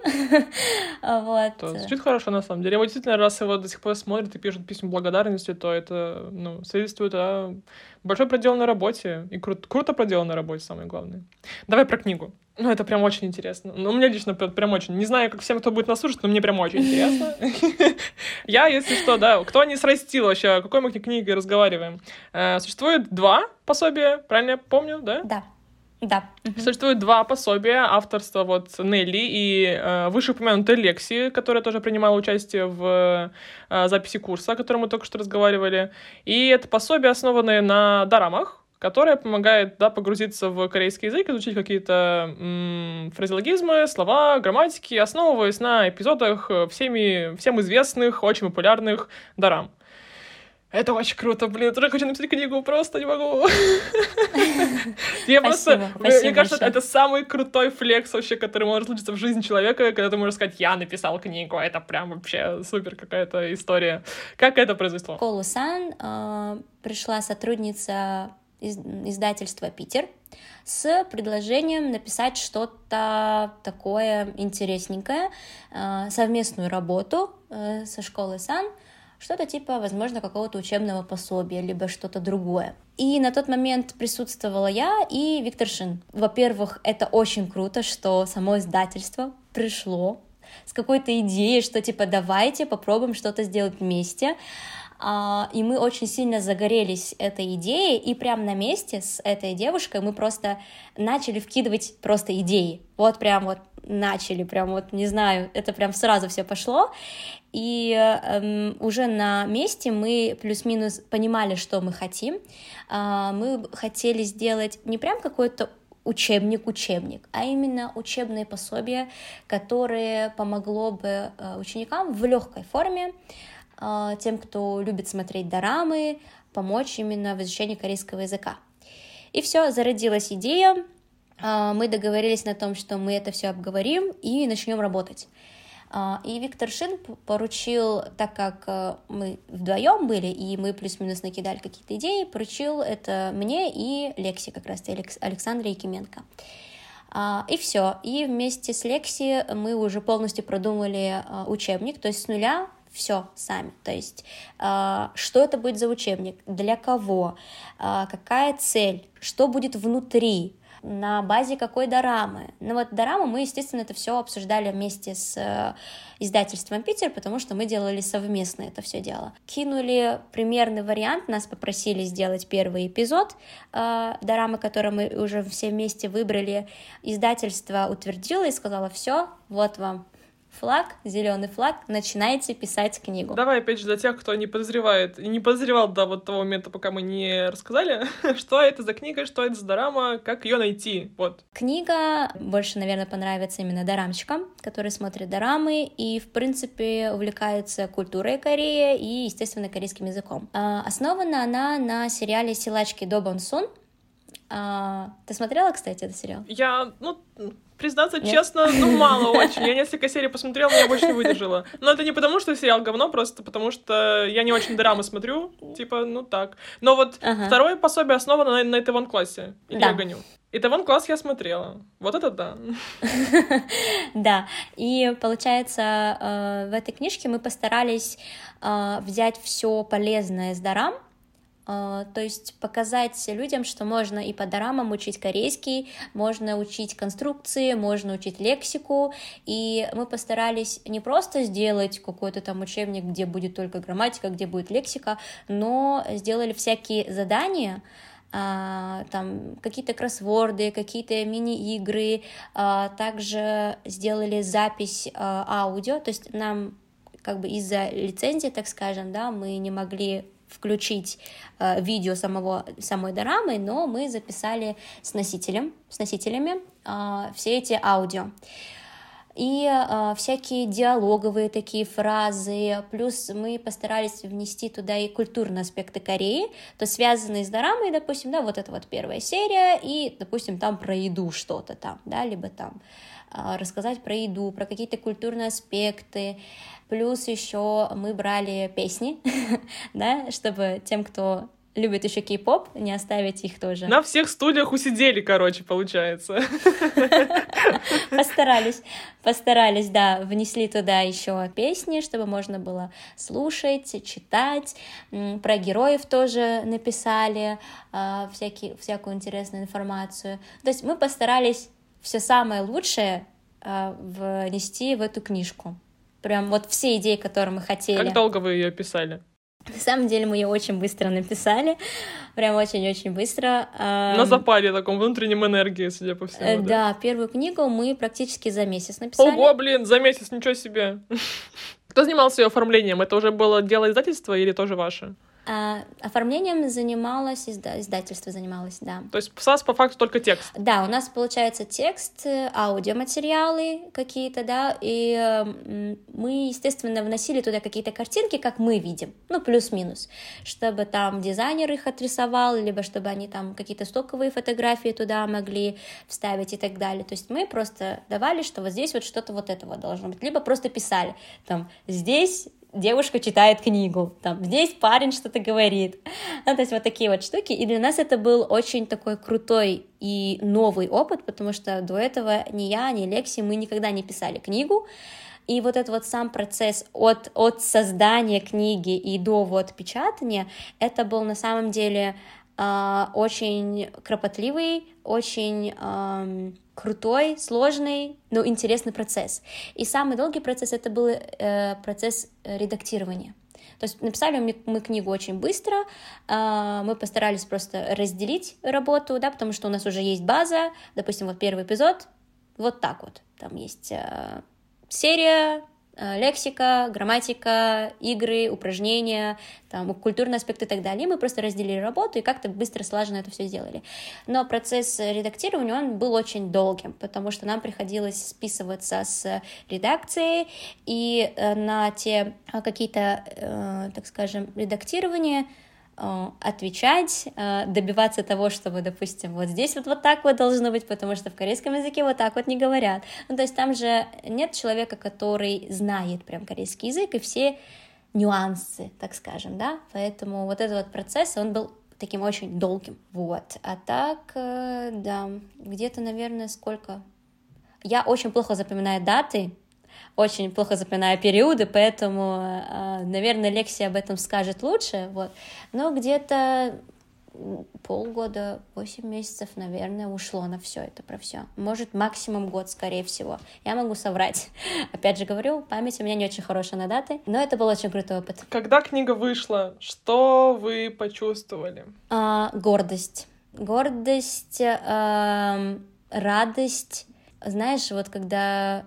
Звучит хорошо, на самом деле. Я вот действительно, раз его до сих пор смотрят и пишут письма благодарности, то это свидетельствует о большой проделанной работе. И круто проделанной работе, самое главное. Давай про книгу. Ну, это прям очень интересно. Ну, мне лично прям очень. Не знаю, как всем, кто будет нас слушать, но мне прям очень интересно. Я, если что, да, кто не срастил вообще, о какой мы книге разговариваем. Существует два пособия, правильно я помню, да? Да. Да. Существует два пособия авторства вот Нелли и э, вышеупомянутой Лекси, которая тоже принимала участие в э, записи курса, о котором мы только что разговаривали. И это пособие, основанное на дорамах, которая помогает, да, погрузиться в корейский язык, изучить какие-то м- фразеологизмы, слова, грамматики, основываясь на эпизодах всеми, всем известных, очень популярных дорам. Это очень круто, блин, тоже хочу написать книгу, просто не могу. Я просто, мне кажется, это самый крутой флекс вообще, который может случиться в жизни человека, когда ты можешь сказать, я написал книгу, это прям вообще супер какая-то история. Как это произошло? Колу-сан пришла сотрудница издательства «Питер» с предложением написать что-то такое интересненькое, совместную работу со школой «Сан», что-то типа, возможно, какого-то учебного пособия, либо что-то другое. И на тот момент присутствовала я и Виктор Шин. Во-первых, это очень круто, что само издательство пришло с какой-то идеей, что типа давайте попробуем что-то сделать вместе. И мы очень сильно загорелись этой идеей, и прямо на месте с этой девушкой мы просто начали вкидывать просто идеи. Вот прям вот начали, прям вот, не знаю, это прям сразу все пошло. И э, уже на месте мы плюс-минус понимали, что мы хотим. Э, мы хотели сделать не прям какой-то учебник-учебник, а именно учебные пособия, которые помогло бы ученикам в легкой форме, тем, кто любит смотреть дорамы, помочь именно в изучении корейского языка. И все, зародилась идея, мы договорились на том, что мы это все обговорим и начнем работать. И Виктор Шин поручил, так как мы вдвоем были, и мы плюс-минус накидали какие-то идеи, поручил это мне и Лекси, как раз Александре Якименко. И все, и вместе с Лекси мы уже полностью продумали учебник, то есть с нуля, все сами, то есть э, что это будет за учебник, для кого, э, какая цель, что будет внутри, на базе какой дорамы. Ну вот дораму мы, естественно, это все обсуждали вместе с э, издательством «Питер», потому что мы делали совместно это все дело. Кинули примерный вариант, нас попросили сделать первый эпизод э, дорамы, который мы уже все вместе выбрали. Издательство утвердило и сказало: все, вот вам флаг, зеленый флаг, начинайте писать книгу. Давай, опять же, для тех, кто не подозревает, не подозревал до вот того момента, пока мы не рассказали, что это за книга, что это за дорама, как ее найти, вот. Книга больше, наверное, понравится именно дорамщикам, которые смотрят дорамы и, в принципе, увлекаются культурой Кореи и, естественно, корейским языком. Основана она на сериале «Силачки до Бонсун». А, ты смотрела, кстати, этот сериал? Я, ну, признаться Нет? честно, ну, мало очень. Я несколько серий посмотрела, но я больше не выдержала. Но это не потому, что сериал говно, просто потому что я не очень дорамы смотрю, типа, ну, так. Но вот ага. Второе пособие основано на, на Итевон-классе, или да. Я гоню. Итевон-класс я смотрела. Вот это да. Да, и получается, в этой книжке мы постарались взять все полезное из дорам, то есть показать людям, что можно и по дорамам учить корейский, можно учить конструкции, можно учить лексику, и мы постарались не просто сделать какой-то там учебник, где будет только грамматика, где будет лексика, но сделали всякие задания, там какие-то кроссворды, какие-то мини-игры, также сделали запись аудио, то есть нам как бы из-за лицензии, так скажем, да, мы не могли включить э, видео самого, самой дорамы, но мы записали с носителем, с носителями э, все эти аудио. И э, всякие диалоговые такие фразы, плюс мы постарались внести туда и культурные аспекты Кореи, то связанные с дорамой, допустим, да, вот это вот первая серия, и, допустим, там про еду что-то там, да, либо там э, рассказать про еду, про какие-то культурные аспекты. Плюс еще мы брали песни, да, чтобы тем, кто любит еще кей-поп, не оставить их тоже. На всех стульях усидели, короче, получается. Постарались, постарались, да, внесли туда еще песни, чтобы можно было слушать, читать. Про героев тоже написали всякие, всякую интересную информацию. То есть мы постарались все самое лучшее внести в эту книжку. Прям вот все идеи, которые мы хотели. Как долго вы ее писали? На самом деле мы ее очень быстро написали, прям очень-очень быстро. На запаре таком, внутреннем энергии, судя по всему. Да, да, первую книгу мы практически за месяц написали. Ого, блин, за месяц, ничего себе! Кто занимался ее оформлением? Это уже было дело издательства или тоже ваше? Оформлением занималось, изда- издательство занималось, да. То есть у нас по факту только текст? Да, у нас получается текст, аудиоматериалы какие-то, да, и мы, естественно, вносили туда какие-то картинки, как мы видим, ну, плюс-минус, чтобы там дизайнер их отрисовал, либо чтобы они там какие-то стоковые фотографии туда могли вставить и так далее. То есть мы просто давали, что вот здесь вот что-то вот этого должно быть, либо просто писали, там, здесь девушка читает книгу, там, здесь парень что-то говорит, ну, то есть вот такие вот штуки, и для нас это был очень такой крутой и новый опыт, потому что до этого ни я, ни Лекси, мы никогда не писали книгу, И вот этот вот сам процесс от, от создания книги и до вот печатания, это был на самом деле э, очень кропотливый, очень э, крутой, сложный, но интересный процесс. И самый долгий процесс — это был э, процесс редактирования. То есть написали мы, мы книгу очень быстро, э, мы постарались просто разделить работу, да, потому что у нас уже есть база, допустим, вот первый эпизод, вот так вот, там есть э, серия, э, лексика, грамматика, игры, упражнения, там, культурные аспекты и так далее, и мы просто разделили работу и как-то быстро, слаженно это все сделали. Но процесс редактирования, он был очень долгим, потому что нам приходилось списываться с редакцией, и э, на те какие-то, э, так скажем, редактирования отвечать, добиваться того, чтобы, допустим, вот здесь вот, вот так вот должно быть, потому что в корейском языке вот так вот не говорят. Ну, то есть там же нет человека, который знает прям корейский язык и все нюансы, так скажем, да, поэтому вот этот вот процесс, он был таким очень долгим, вот. А так, да, где-то, наверное, сколько... Я очень плохо запоминаю даты, очень плохо запоминаю периоды, поэтому, наверное, Лекси об этом скажет лучше, вот. Но где-то полгода, восемь месяцев, наверное, ушло на все это, про все. Может, максимум год, скорее всего. Я могу соврать. Опять же говорю, память у меня не очень хорошая на даты, но это был очень крутой опыт. Когда книга вышла, что вы почувствовали? А, гордость. Гордость, а, радость. Знаешь, вот когда...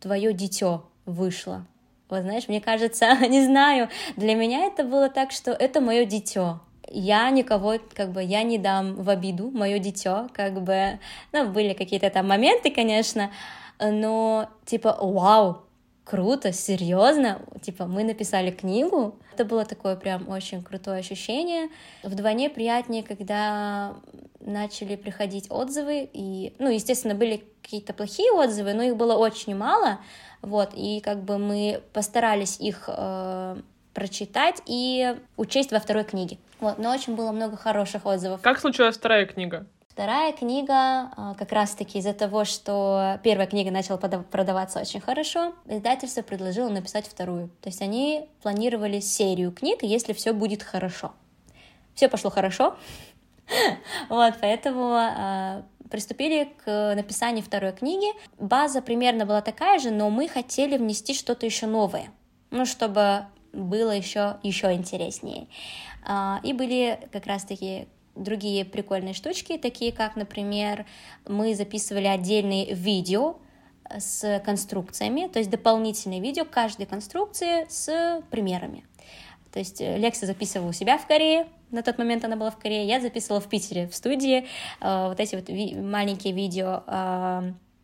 твое дитё вышло. Вот знаешь, мне кажется, не знаю, для меня это было так, что это мое дитё. Я никого, как бы, я не дам в обиду мое дитё, как бы, ну, были какие-то там моменты, конечно, но типа, вау, круто, серьезно, типа, мы написали книгу. Это было такое прям очень крутое ощущение. Вдвойне приятнее, когда начали приходить отзывы, и, ну, естественно, были какие-то плохие отзывы, но их было очень мало, вот, и как бы мы постарались их э, прочитать и учесть во второй книге, вот, но очень было много хороших отзывов. Как случилась вторая книга? Вторая книга как раз-таки из-за того, что первая книга начала продаваться очень хорошо, издательство предложило написать вторую. То есть они планировали серию книг, если все будет хорошо. Все пошло хорошо, вот, поэтому приступили к написанию второй книги. База примерно была такая же, но мы хотели внести что-то еще новое, ну, чтобы было еще еще интереснее. И были как раз-таки... другие прикольные штучки, такие как, например, мы записывали отдельные видео с конструкциями, то есть дополнительные видео каждой конструкции с примерами. То есть Лекса записывала у себя в Корее, на тот момент она была в Корее, я записывала в Питере, в студии, вот эти вот ви- маленькие видео,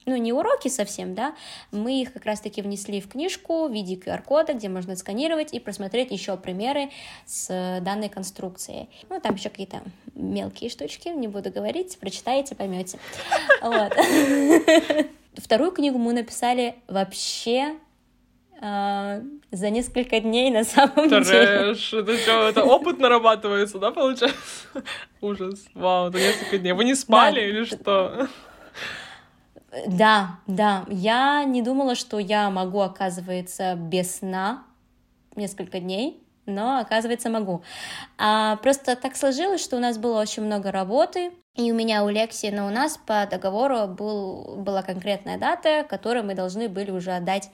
ну, не уроки совсем, да, мы их как раз-таки внесли в книжку в виде ку ар кода, где можно отсканировать и просмотреть еще примеры с данной конструкцией. Ну, там еще какие-то мелкие штучки, не буду говорить, прочитаете, поймете. Вторую книгу мы написали вообще за несколько дней, на самом деле. Трэш, это что, это опыт нарабатывается, да, получается? Ужас, вау, за несколько дней. Вы не спали или что? Да, да, я не думала, что я могу, оказывается, без сна несколько дней, но, оказывается, могу. А просто так сложилось, что у нас было очень много работы, и у меня, у Лекси, но у нас по договору был, была конкретная дата, которую мы должны были уже отдать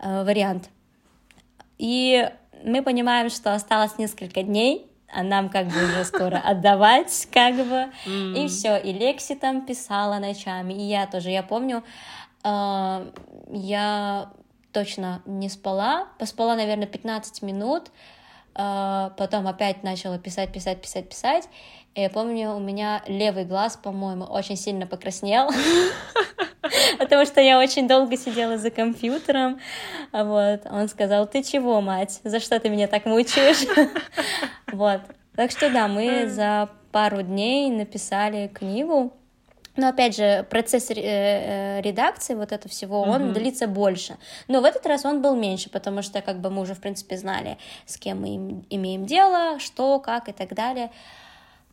э, вариант. И мы понимаем, что осталось несколько дней, а нам как бы уже скоро отдавать, как бы, mm. и все, и Лекси там писала ночами, и я тоже, я помню, э, я точно не спала, поспала, наверное, пятнадцать минут, э, потом опять начала писать, писать, писать, писать, и я помню, у меня левый глаз, по-моему, очень сильно покраснел, потому что я очень долго сидела за компьютером, вот, он сказал, ты чего, мать, за что ты меня так мучаешь, вот, так что да, мы за пару дней написали книгу, но опять же, процесс редакции вот этого всего, он длится больше, но в этот раз он был меньше, потому что как бы мы уже, в принципе, знали, с кем мы имеем дело, что, как и так далее.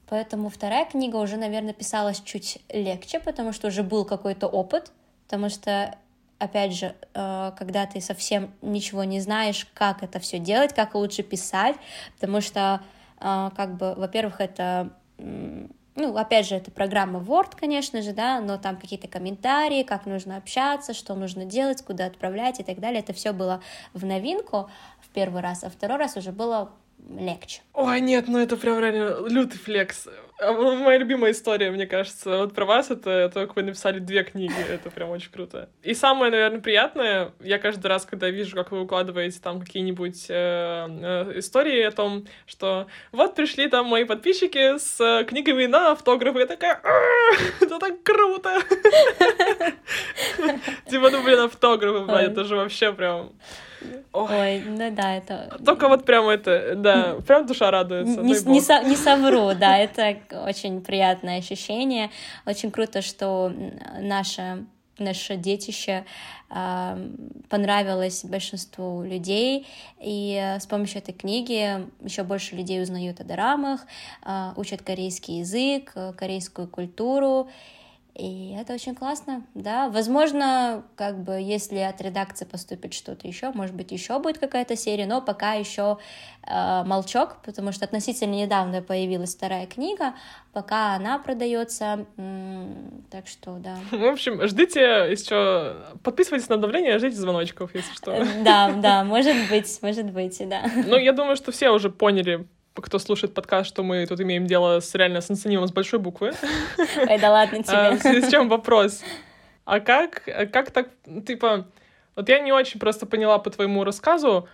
Поэтому вторая книга уже, наверное, писалась чуть легче, потому что уже был какой-то опыт, потому что опять же, когда ты совсем ничего не знаешь, как это все делать, как лучше писать, потому что, как бы, во-первых, это, ну, опять же, это программа Word, конечно же, да, но там какие-то комментарии, как нужно общаться, что нужно делать, куда отправлять и так далее, это все было в новинку в первый раз, а второй раз уже было легче. Ой, нет, ну это прям реально лютый флекс. Моя любимая история, мне кажется. Вот про вас это то, как вы написали две книги. Это прям очень круто. И самое, наверное, приятное, я каждый раз, когда вижу, как вы укладываете там какие-нибудь э, э, истории о том, что вот пришли там мои подписчики с э, книгами на автографы. Я такая, это так круто! Типа, ну, блин, автографы, блядь, это же вообще прям... Ой, ну да, это... Только вот прям это, да, прям душа радуется. Не совру, да, это очень приятное ощущение. Очень круто, что наше, наше детище э, понравилось большинству людей, и с помощью этой книги еще больше людей узнают о дорамах, э, учат корейский язык, корейскую культуру. И это очень классно, да. Возможно, как бы, если от редакции поступит что-то еще, может быть, еще будет какая-то серия, но пока еще э, молчок, потому что относительно недавно появилась вторая книга, пока она продается, м-м, так что, да. В общем, ждите еще, подписывайтесь на обновления, ждите звоночков, если что. Да, да, может быть, может быть, да. Ну, я думаю, что все уже поняли, кто слушает подкаст, что мы тут имеем дело с реально с ансонимом с большой буквы. Ой, да ладно тебе. В связи с чем вопрос. А как, как так, типа, вот я не очень просто поняла по твоему рассказу,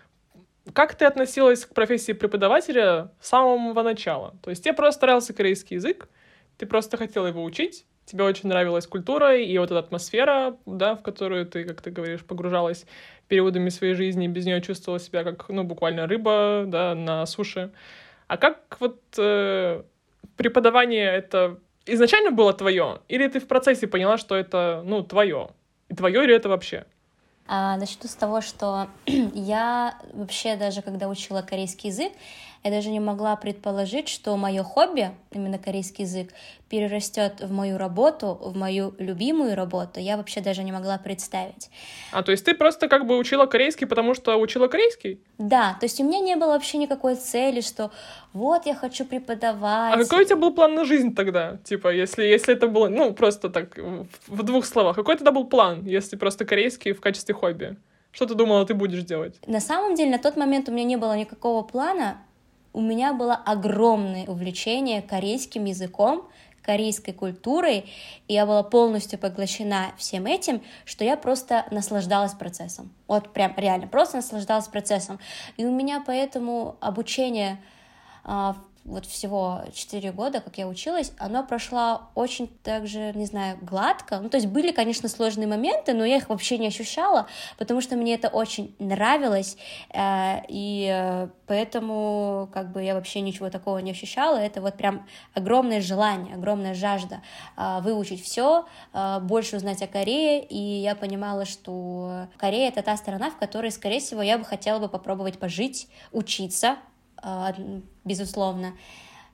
как ты относилась к профессии преподавателя с самого начала? То есть тебе просто нравился корейский язык, ты просто хотела его учить, тебе очень нравилась культура и вот эта атмосфера, да, в которую ты, как ты говоришь, погружалась периодами своей жизни, и без нее чувствовала себя как, ну, буквально рыба, да, на суше. А как вот э, преподавание это изначально было твое? Или ты в процессе поняла, что это, ну, твое? И твое ли это вообще? А, начну с того, что я вообще даже, когда учила корейский язык, я даже не могла предположить, что мое хобби, именно корейский язык, перерастет в мою работу, в мою любимую работу. Я вообще даже не могла представить. А, то есть ты просто как бы учила корейский, потому что учила корейский? Да, то есть у меня не было вообще никакой цели, что вот я хочу преподавать. А какой у тебя был план на жизнь тогда? Типа, если, если это было, ну, просто так, в, в двух словах. Какой тогда был план, если просто корейский в качестве хобби? Что ты думала, ты будешь делать? На самом деле, на тот момент у меня не было никакого плана. У меня было огромное увлечение корейским языком, корейской культурой, и я была полностью поглощена всем этим, что я просто наслаждалась процессом. Вот прям реально, просто наслаждалась процессом. И у меня поэтому обучение, вот всего четыре года, как я училась, оно прошло очень так же, не знаю, гладко. Ну, то есть были, конечно, сложные моменты, но я их вообще не ощущала, потому что мне это очень нравилось, э, и поэтому как бы я вообще ничего такого не ощущала. Это вот прям огромное желание, огромная жажда э, выучить все, э, больше узнать о Корее, и я понимала, что Корея — это та страна, в которой, скорее всего, я бы хотела бы попробовать пожить, учиться, безусловно.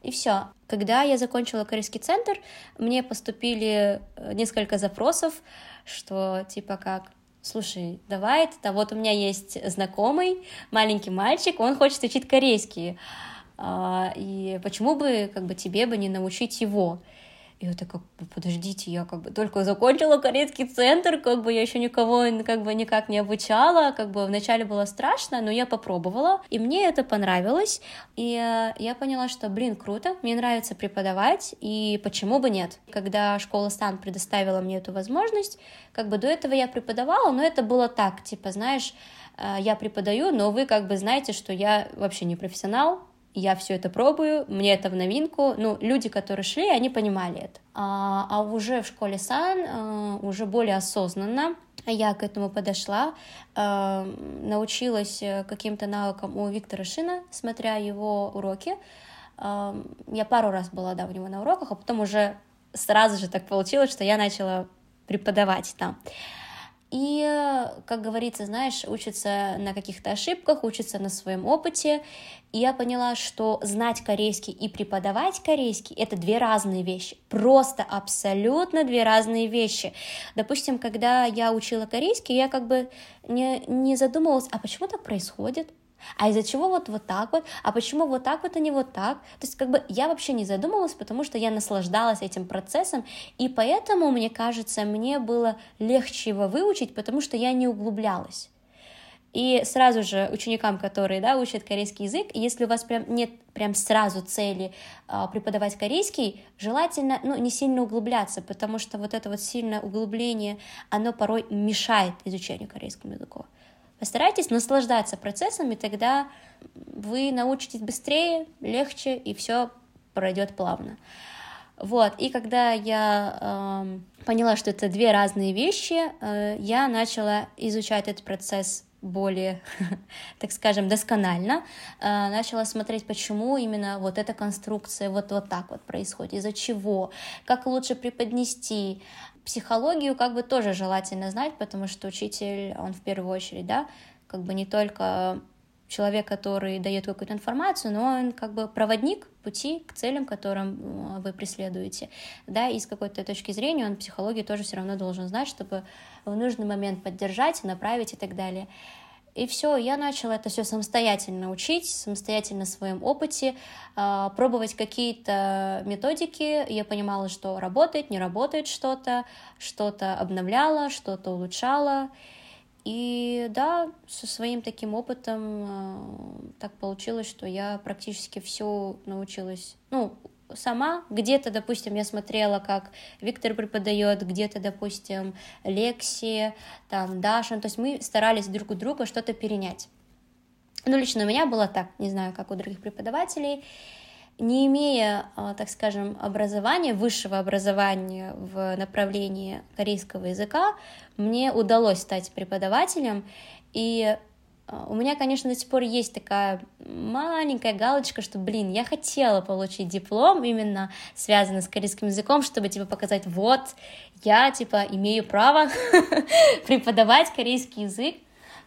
И все. Когда я закончила корейский центр, мне поступили несколько запросов, что типа как, слушай, давай, это, вот у меня есть знакомый, маленький мальчик, он хочет учить корейский, и почему бы как бы тебе бы не научить его? И я такая, подождите, я как бы только закончила корейский центр, как бы я еще никого как бы никак не обучала, как бы вначале было страшно, но я попробовала, и мне это понравилось, и я поняла, что, блин, круто, мне нравится преподавать, и почему бы нет? Когда школа Стан предоставила мне эту возможность, как бы до этого я преподавала, но это было так, типа, знаешь, я преподаю, но вы как бы знаете, что я вообще не профессионал, я все это пробую, мне это в новинку. Ну, люди, которые шли, они понимали это. А, а уже в школе Сан, а, уже более осознанно я к этому подошла, а, научилась каким-то навыкам у Виктора Шина, смотря его уроки. А, я пару раз была, да, у него на уроках, а потом уже сразу же так получилось, что я начала преподавать там. и, как говорится, знаешь, учатся на каких-то ошибках, учатся на своем опыте. И я поняла, что знать корейский и преподавать корейский — это две разные вещи, просто абсолютно две разные вещи. Допустим, когда я учила корейский, я как бы не, не задумывалась, а почему так происходит? А из-за чего вот, вот так вот? А почему вот так вот, а не вот так? То есть как бы я вообще не задумывалась, потому что я наслаждалась этим процессом, и поэтому, мне кажется, мне было легче его выучить, потому что я не углублялась. И сразу же ученикам, которые, да, учат корейский язык, если у вас прям нет прям сразу цели а, преподавать корейский, желательно, ну, не сильно углубляться, потому что вот это вот сильное углубление, оно порой мешает изучению корейского языка. Постарайтесь наслаждаться процессом, и тогда вы научитесь быстрее, легче, и все пройдет плавно. Вот. И когда я э, поняла, что это две разные вещи, э, я начала изучать этот процесс более, так скажем, досконально, э, начала смотреть, почему именно вот эта конструкция вот, вот так вот происходит, из-за чего, как лучше преподнести. Психологию как бы тоже желательно знать, потому что учитель, он в первую очередь, да, как бы не только человек, который дает какую-то информацию, но он как бы проводник пути к целям, которым вы преследуете, да, и с какой-то точки зрения он психологию тоже все равно должен знать, чтобы в нужный момент поддержать, направить и так далее. И все, я начала это все самостоятельно учить, самостоятельно в своем опыте, э, пробовать какие-то методики. Я понимала, что работает, не работает что-то, что-то обновляла, что-то улучшала. И да, со своим таким опытом э, так получилось, что я практически все научилась, ну, сама. Где-то, допустим, я смотрела, как Виктор преподает, где-то, допустим, Лекси, там, Даша, то есть мы старались друг у друга что-то перенять. Ну, лично у меня было так, не знаю, как у других преподавателей. Не имея, так скажем, образования, высшего образования в направлении корейского языка, мне удалось стать преподавателем, и у меня, конечно, до сих пор есть такая маленькая галочка, что, блин, я хотела получить диплом, именно связанный с корейским языком, чтобы, типа, показать, вот, я, типа, имею право преподавать корейский язык.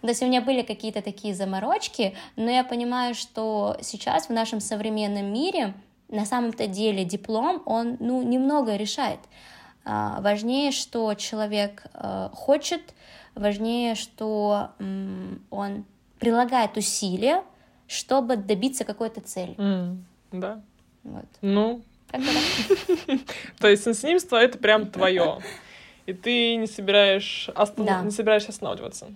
То есть у меня были какие-то такие заморочки, но я понимаю, что сейчас в нашем современном мире на самом-то деле диплом, он, ну, немного решает. Важнее, что человек хочет, важнее, что он прилагает усилия, чтобы добиться какой-то цели. Mm, да. Вот. Ну. То есть сенсенимство — это прям твое, и ты не собираешь останавливаться.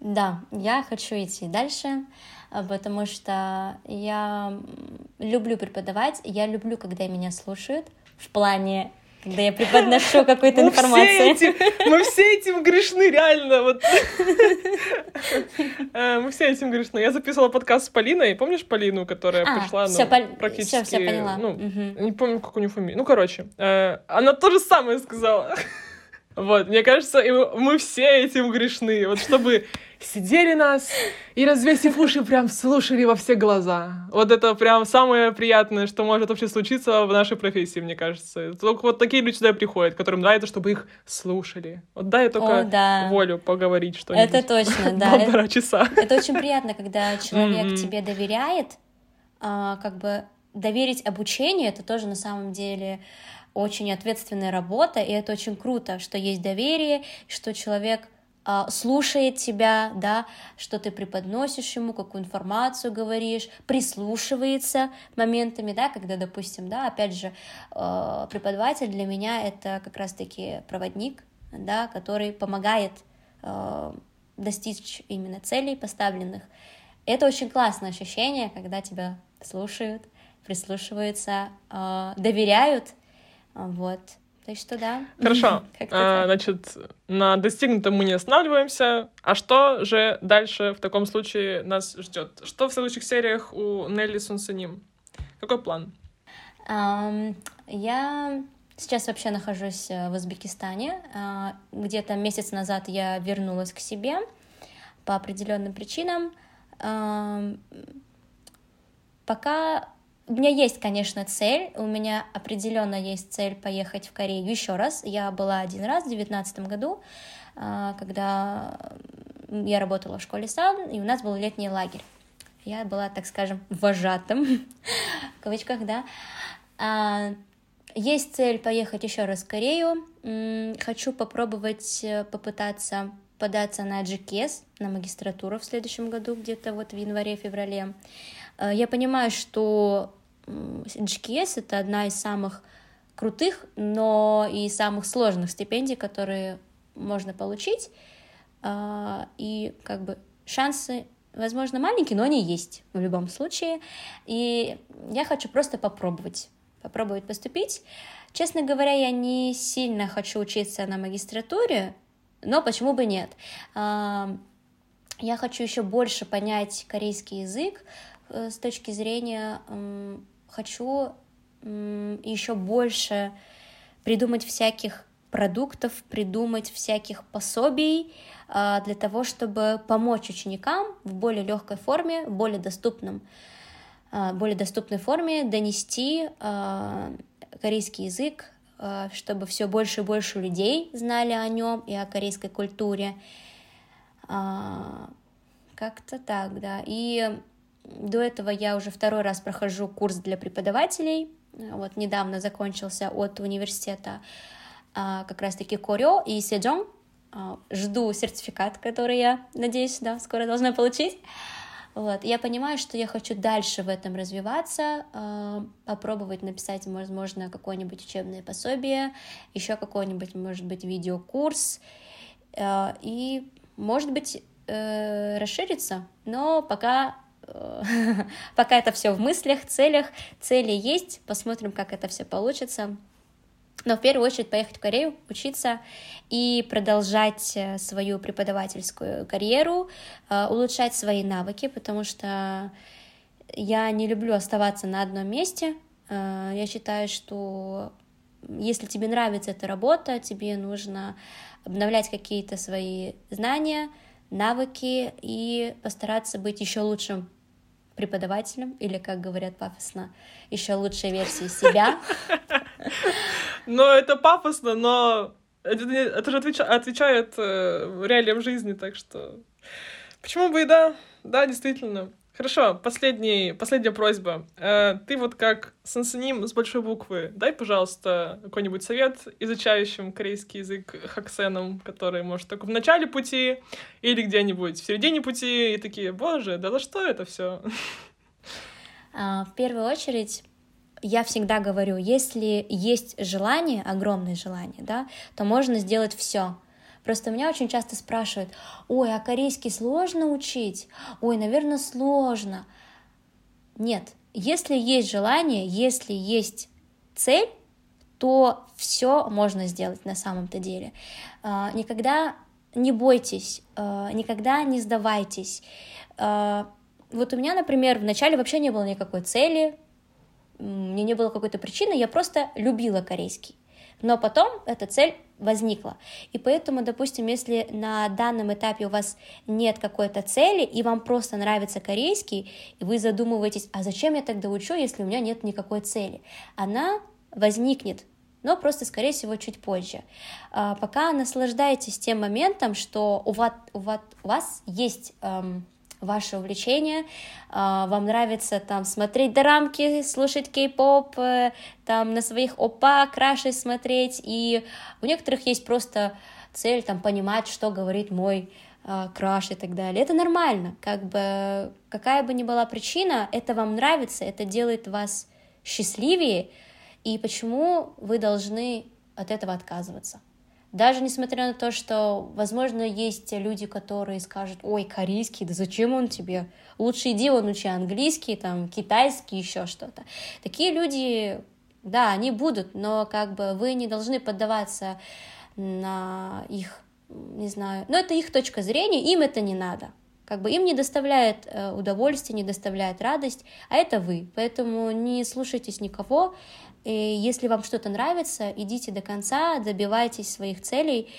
Да, я хочу идти дальше, потому что я люблю преподавать, я люблю, когда меня слушают, в плане... Да, я преподношу какую-то мы информацию. Все этим, мы все этим грешны, реально. Вот. Мы все этим грешны. Я записывала подкаст с Полиной. Помнишь Полину, которая а, пришла все, ну, пол... практически... Все, все поняла. Ну, угу. Не помню, как у нее фамилия. Ну, короче, э, она то же самое сказала. Вот, мне кажется, мы все этим грешны. Вот чтобы сидели нас и, развесив уши, прям слушали во все глаза. Вот это прям самое приятное, что может вообще случиться в нашей профессии, мне кажется. Только вот такие люди сюда приходят, которым нравится, чтобы их слушали. Вот дай только О, да. волю поговорить что-нибудь. Это точно, да. Полтора часа. Это очень приятно, когда человек тебе доверяет. Как бы доверить обучению, это тоже на самом деле... очень ответственная работа, и это очень круто, что есть доверие, что человек э, слушает тебя, да, что ты преподносишь ему, какую информацию говоришь, прислушивается моментами, да, когда, допустим, да, опять же, э, преподаватель для меня это как раз-таки проводник, да, который помогает э, достичь именно целей поставленных. Это очень классное ощущение, когда тебя слушают, прислушиваются, э, доверяют. Вот, так что да. Хорошо, а, значит, на достигнутом мы не останавливаемся. А что же дальше в таком случае нас ждет? Что в следующих сериях у Нелли Сунсеним? Какой план? Um, я сейчас вообще нахожусь в Узбекистане. Uh, где-то месяц назад я вернулась к себе по определенным причинам. Uh, пока... У меня есть, конечно, цель, у меня определенно есть цель поехать в Корею еще раз. Я была один раз в две тысячи девятнадцатом году, когда я работала в школе сан, и у нас был летний лагерь. Я была, так скажем, вожатым, в кавычках, да. Есть цель поехать еще раз в Корею. Хочу попробовать, попытаться податься на джи кей эс, на магистратуру в следующем году, где-то вот в январе-феврале. Я понимаю, что джи кей эс — это одна из самых крутых, но и самых сложных стипендий, которые можно получить, и как бы шансы, возможно, маленькие, но они есть в любом случае, и я хочу просто попробовать, попробовать поступить. Честно говоря, я не сильно хочу учиться на магистратуре, но почему бы нет? Я хочу еще больше понять корейский язык с точки зрения, хочу еще больше придумать всяких продуктов, придумать всяких пособий для того, чтобы помочь ученикам в более легкой форме, в более доступном, более доступной форме донести корейский язык, чтобы все больше и больше людей знали о нем и о корейской культуре. Как-то так, да. И до этого я уже второй раз прохожу курс для преподавателей. Вот недавно закончился от университета как раз-таки Корё и Седжон. Жду сертификат, который я, надеюсь, да, скоро должна получить. Вот. Я понимаю, что я хочу дальше в этом развиваться, попробовать написать, возможно, какое-нибудь учебное пособие, еще какой-нибудь, может быть, видеокурс, и, может быть, расшириться, но пока... пока это все в мыслях, целях, цели есть, посмотрим, как это все получится. Но в первую очередь поехать в Корею, учиться и продолжать свою преподавательскую карьеру, улучшать свои навыки, потому что я не люблю оставаться на одном месте. Я считаю, что если тебе нравится эта работа, тебе нужно обновлять какие-то свои знания, навыки и постараться быть еще лучшим преподавателем, или, как говорят пафосно, еще лучшей версией себя. Ну, это пафосно, но это же отвечает реалиям жизни, так что... Почему бы и да? Да, действительно. Хорошо, последний, последняя просьба. Ты вот как сансаним с большой буквы, дай, пожалуйста, какой-нибудь совет изучающим корейский язык хаксенам, которые, может, только в начале пути или где-нибудь в середине пути, и такие, боже, да за что это все? В первую очередь, я всегда говорю, если есть желание, огромное желание, да, то можно сделать все. Просто меня очень часто спрашивают, ой, а корейский сложно учить? Ой, наверное, сложно. Нет, если есть желание, если есть цель, то все можно сделать на самом-то деле. Никогда не бойтесь, никогда не сдавайтесь. Вот у меня, например, вначале вообще не было никакой цели, мне не было какой-то причины, я просто любила корейский. Но потом эта цель возникла. И поэтому, допустим, если на данном этапе у вас нет какой-то цели, и вам просто нравится корейский, и вы задумываетесь, а зачем я тогда учу, если у меня нет никакой цели? Она возникнет, но просто, скорее всего, чуть позже. А пока наслаждайтесь тем моментом, что у вас, у вас, у вас есть... Эм, ваше увлечение, вам нравится там смотреть дорамки, слушать кей-поп, там на своих опа крашей смотреть, и у некоторых есть просто цель там понимать, что говорит мой краш и так далее. Это нормально, как бы какая бы ни была причина, это вам нравится, это делает вас счастливее, и почему вы должны от этого отказываться? Даже несмотря на то, что, возможно, есть люди, которые скажут, ой, корейский, да зачем он тебе? Лучше иди, он учи английский, там, китайский, еще что-то. Такие люди, да, они будут, но как бы вы не должны поддаваться на их, не знаю, но это их точка зрения, им это не надо. Как бы им не доставляет удовольствие, не доставляет радость, а это вы. Поэтому не слушайтесь никого. И если вам что-то нравится, идите до конца, добивайтесь своих целей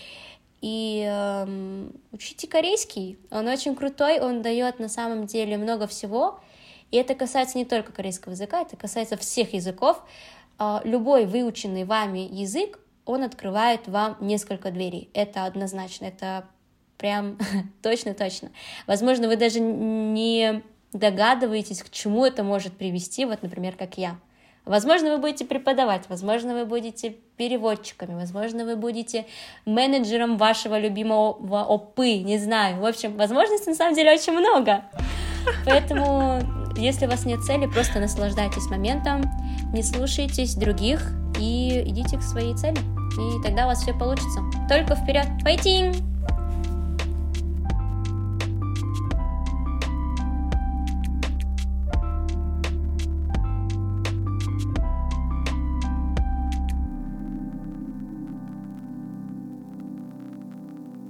и э, учите корейский. Он очень крутой, он дает на самом деле много всего. И это касается не только корейского языка, это касается всех языков. Любой выученный вами язык, он открывает вам несколько дверей. Это однозначно, это прям точно-точно. Возможно, вы даже не догадываетесь, к чему это может привести, вот, например, как я. Возможно, вы будете преподавать, возможно, вы будете переводчиками, возможно, вы будете менеджером вашего любимого ОПы, не знаю. В общем, возможностей на самом деле очень много. Поэтому, если у вас нет цели, просто наслаждайтесь моментом, не слушайтесь других и идите к своей цели. И тогда у вас все получится. Только вперед! Файтинг!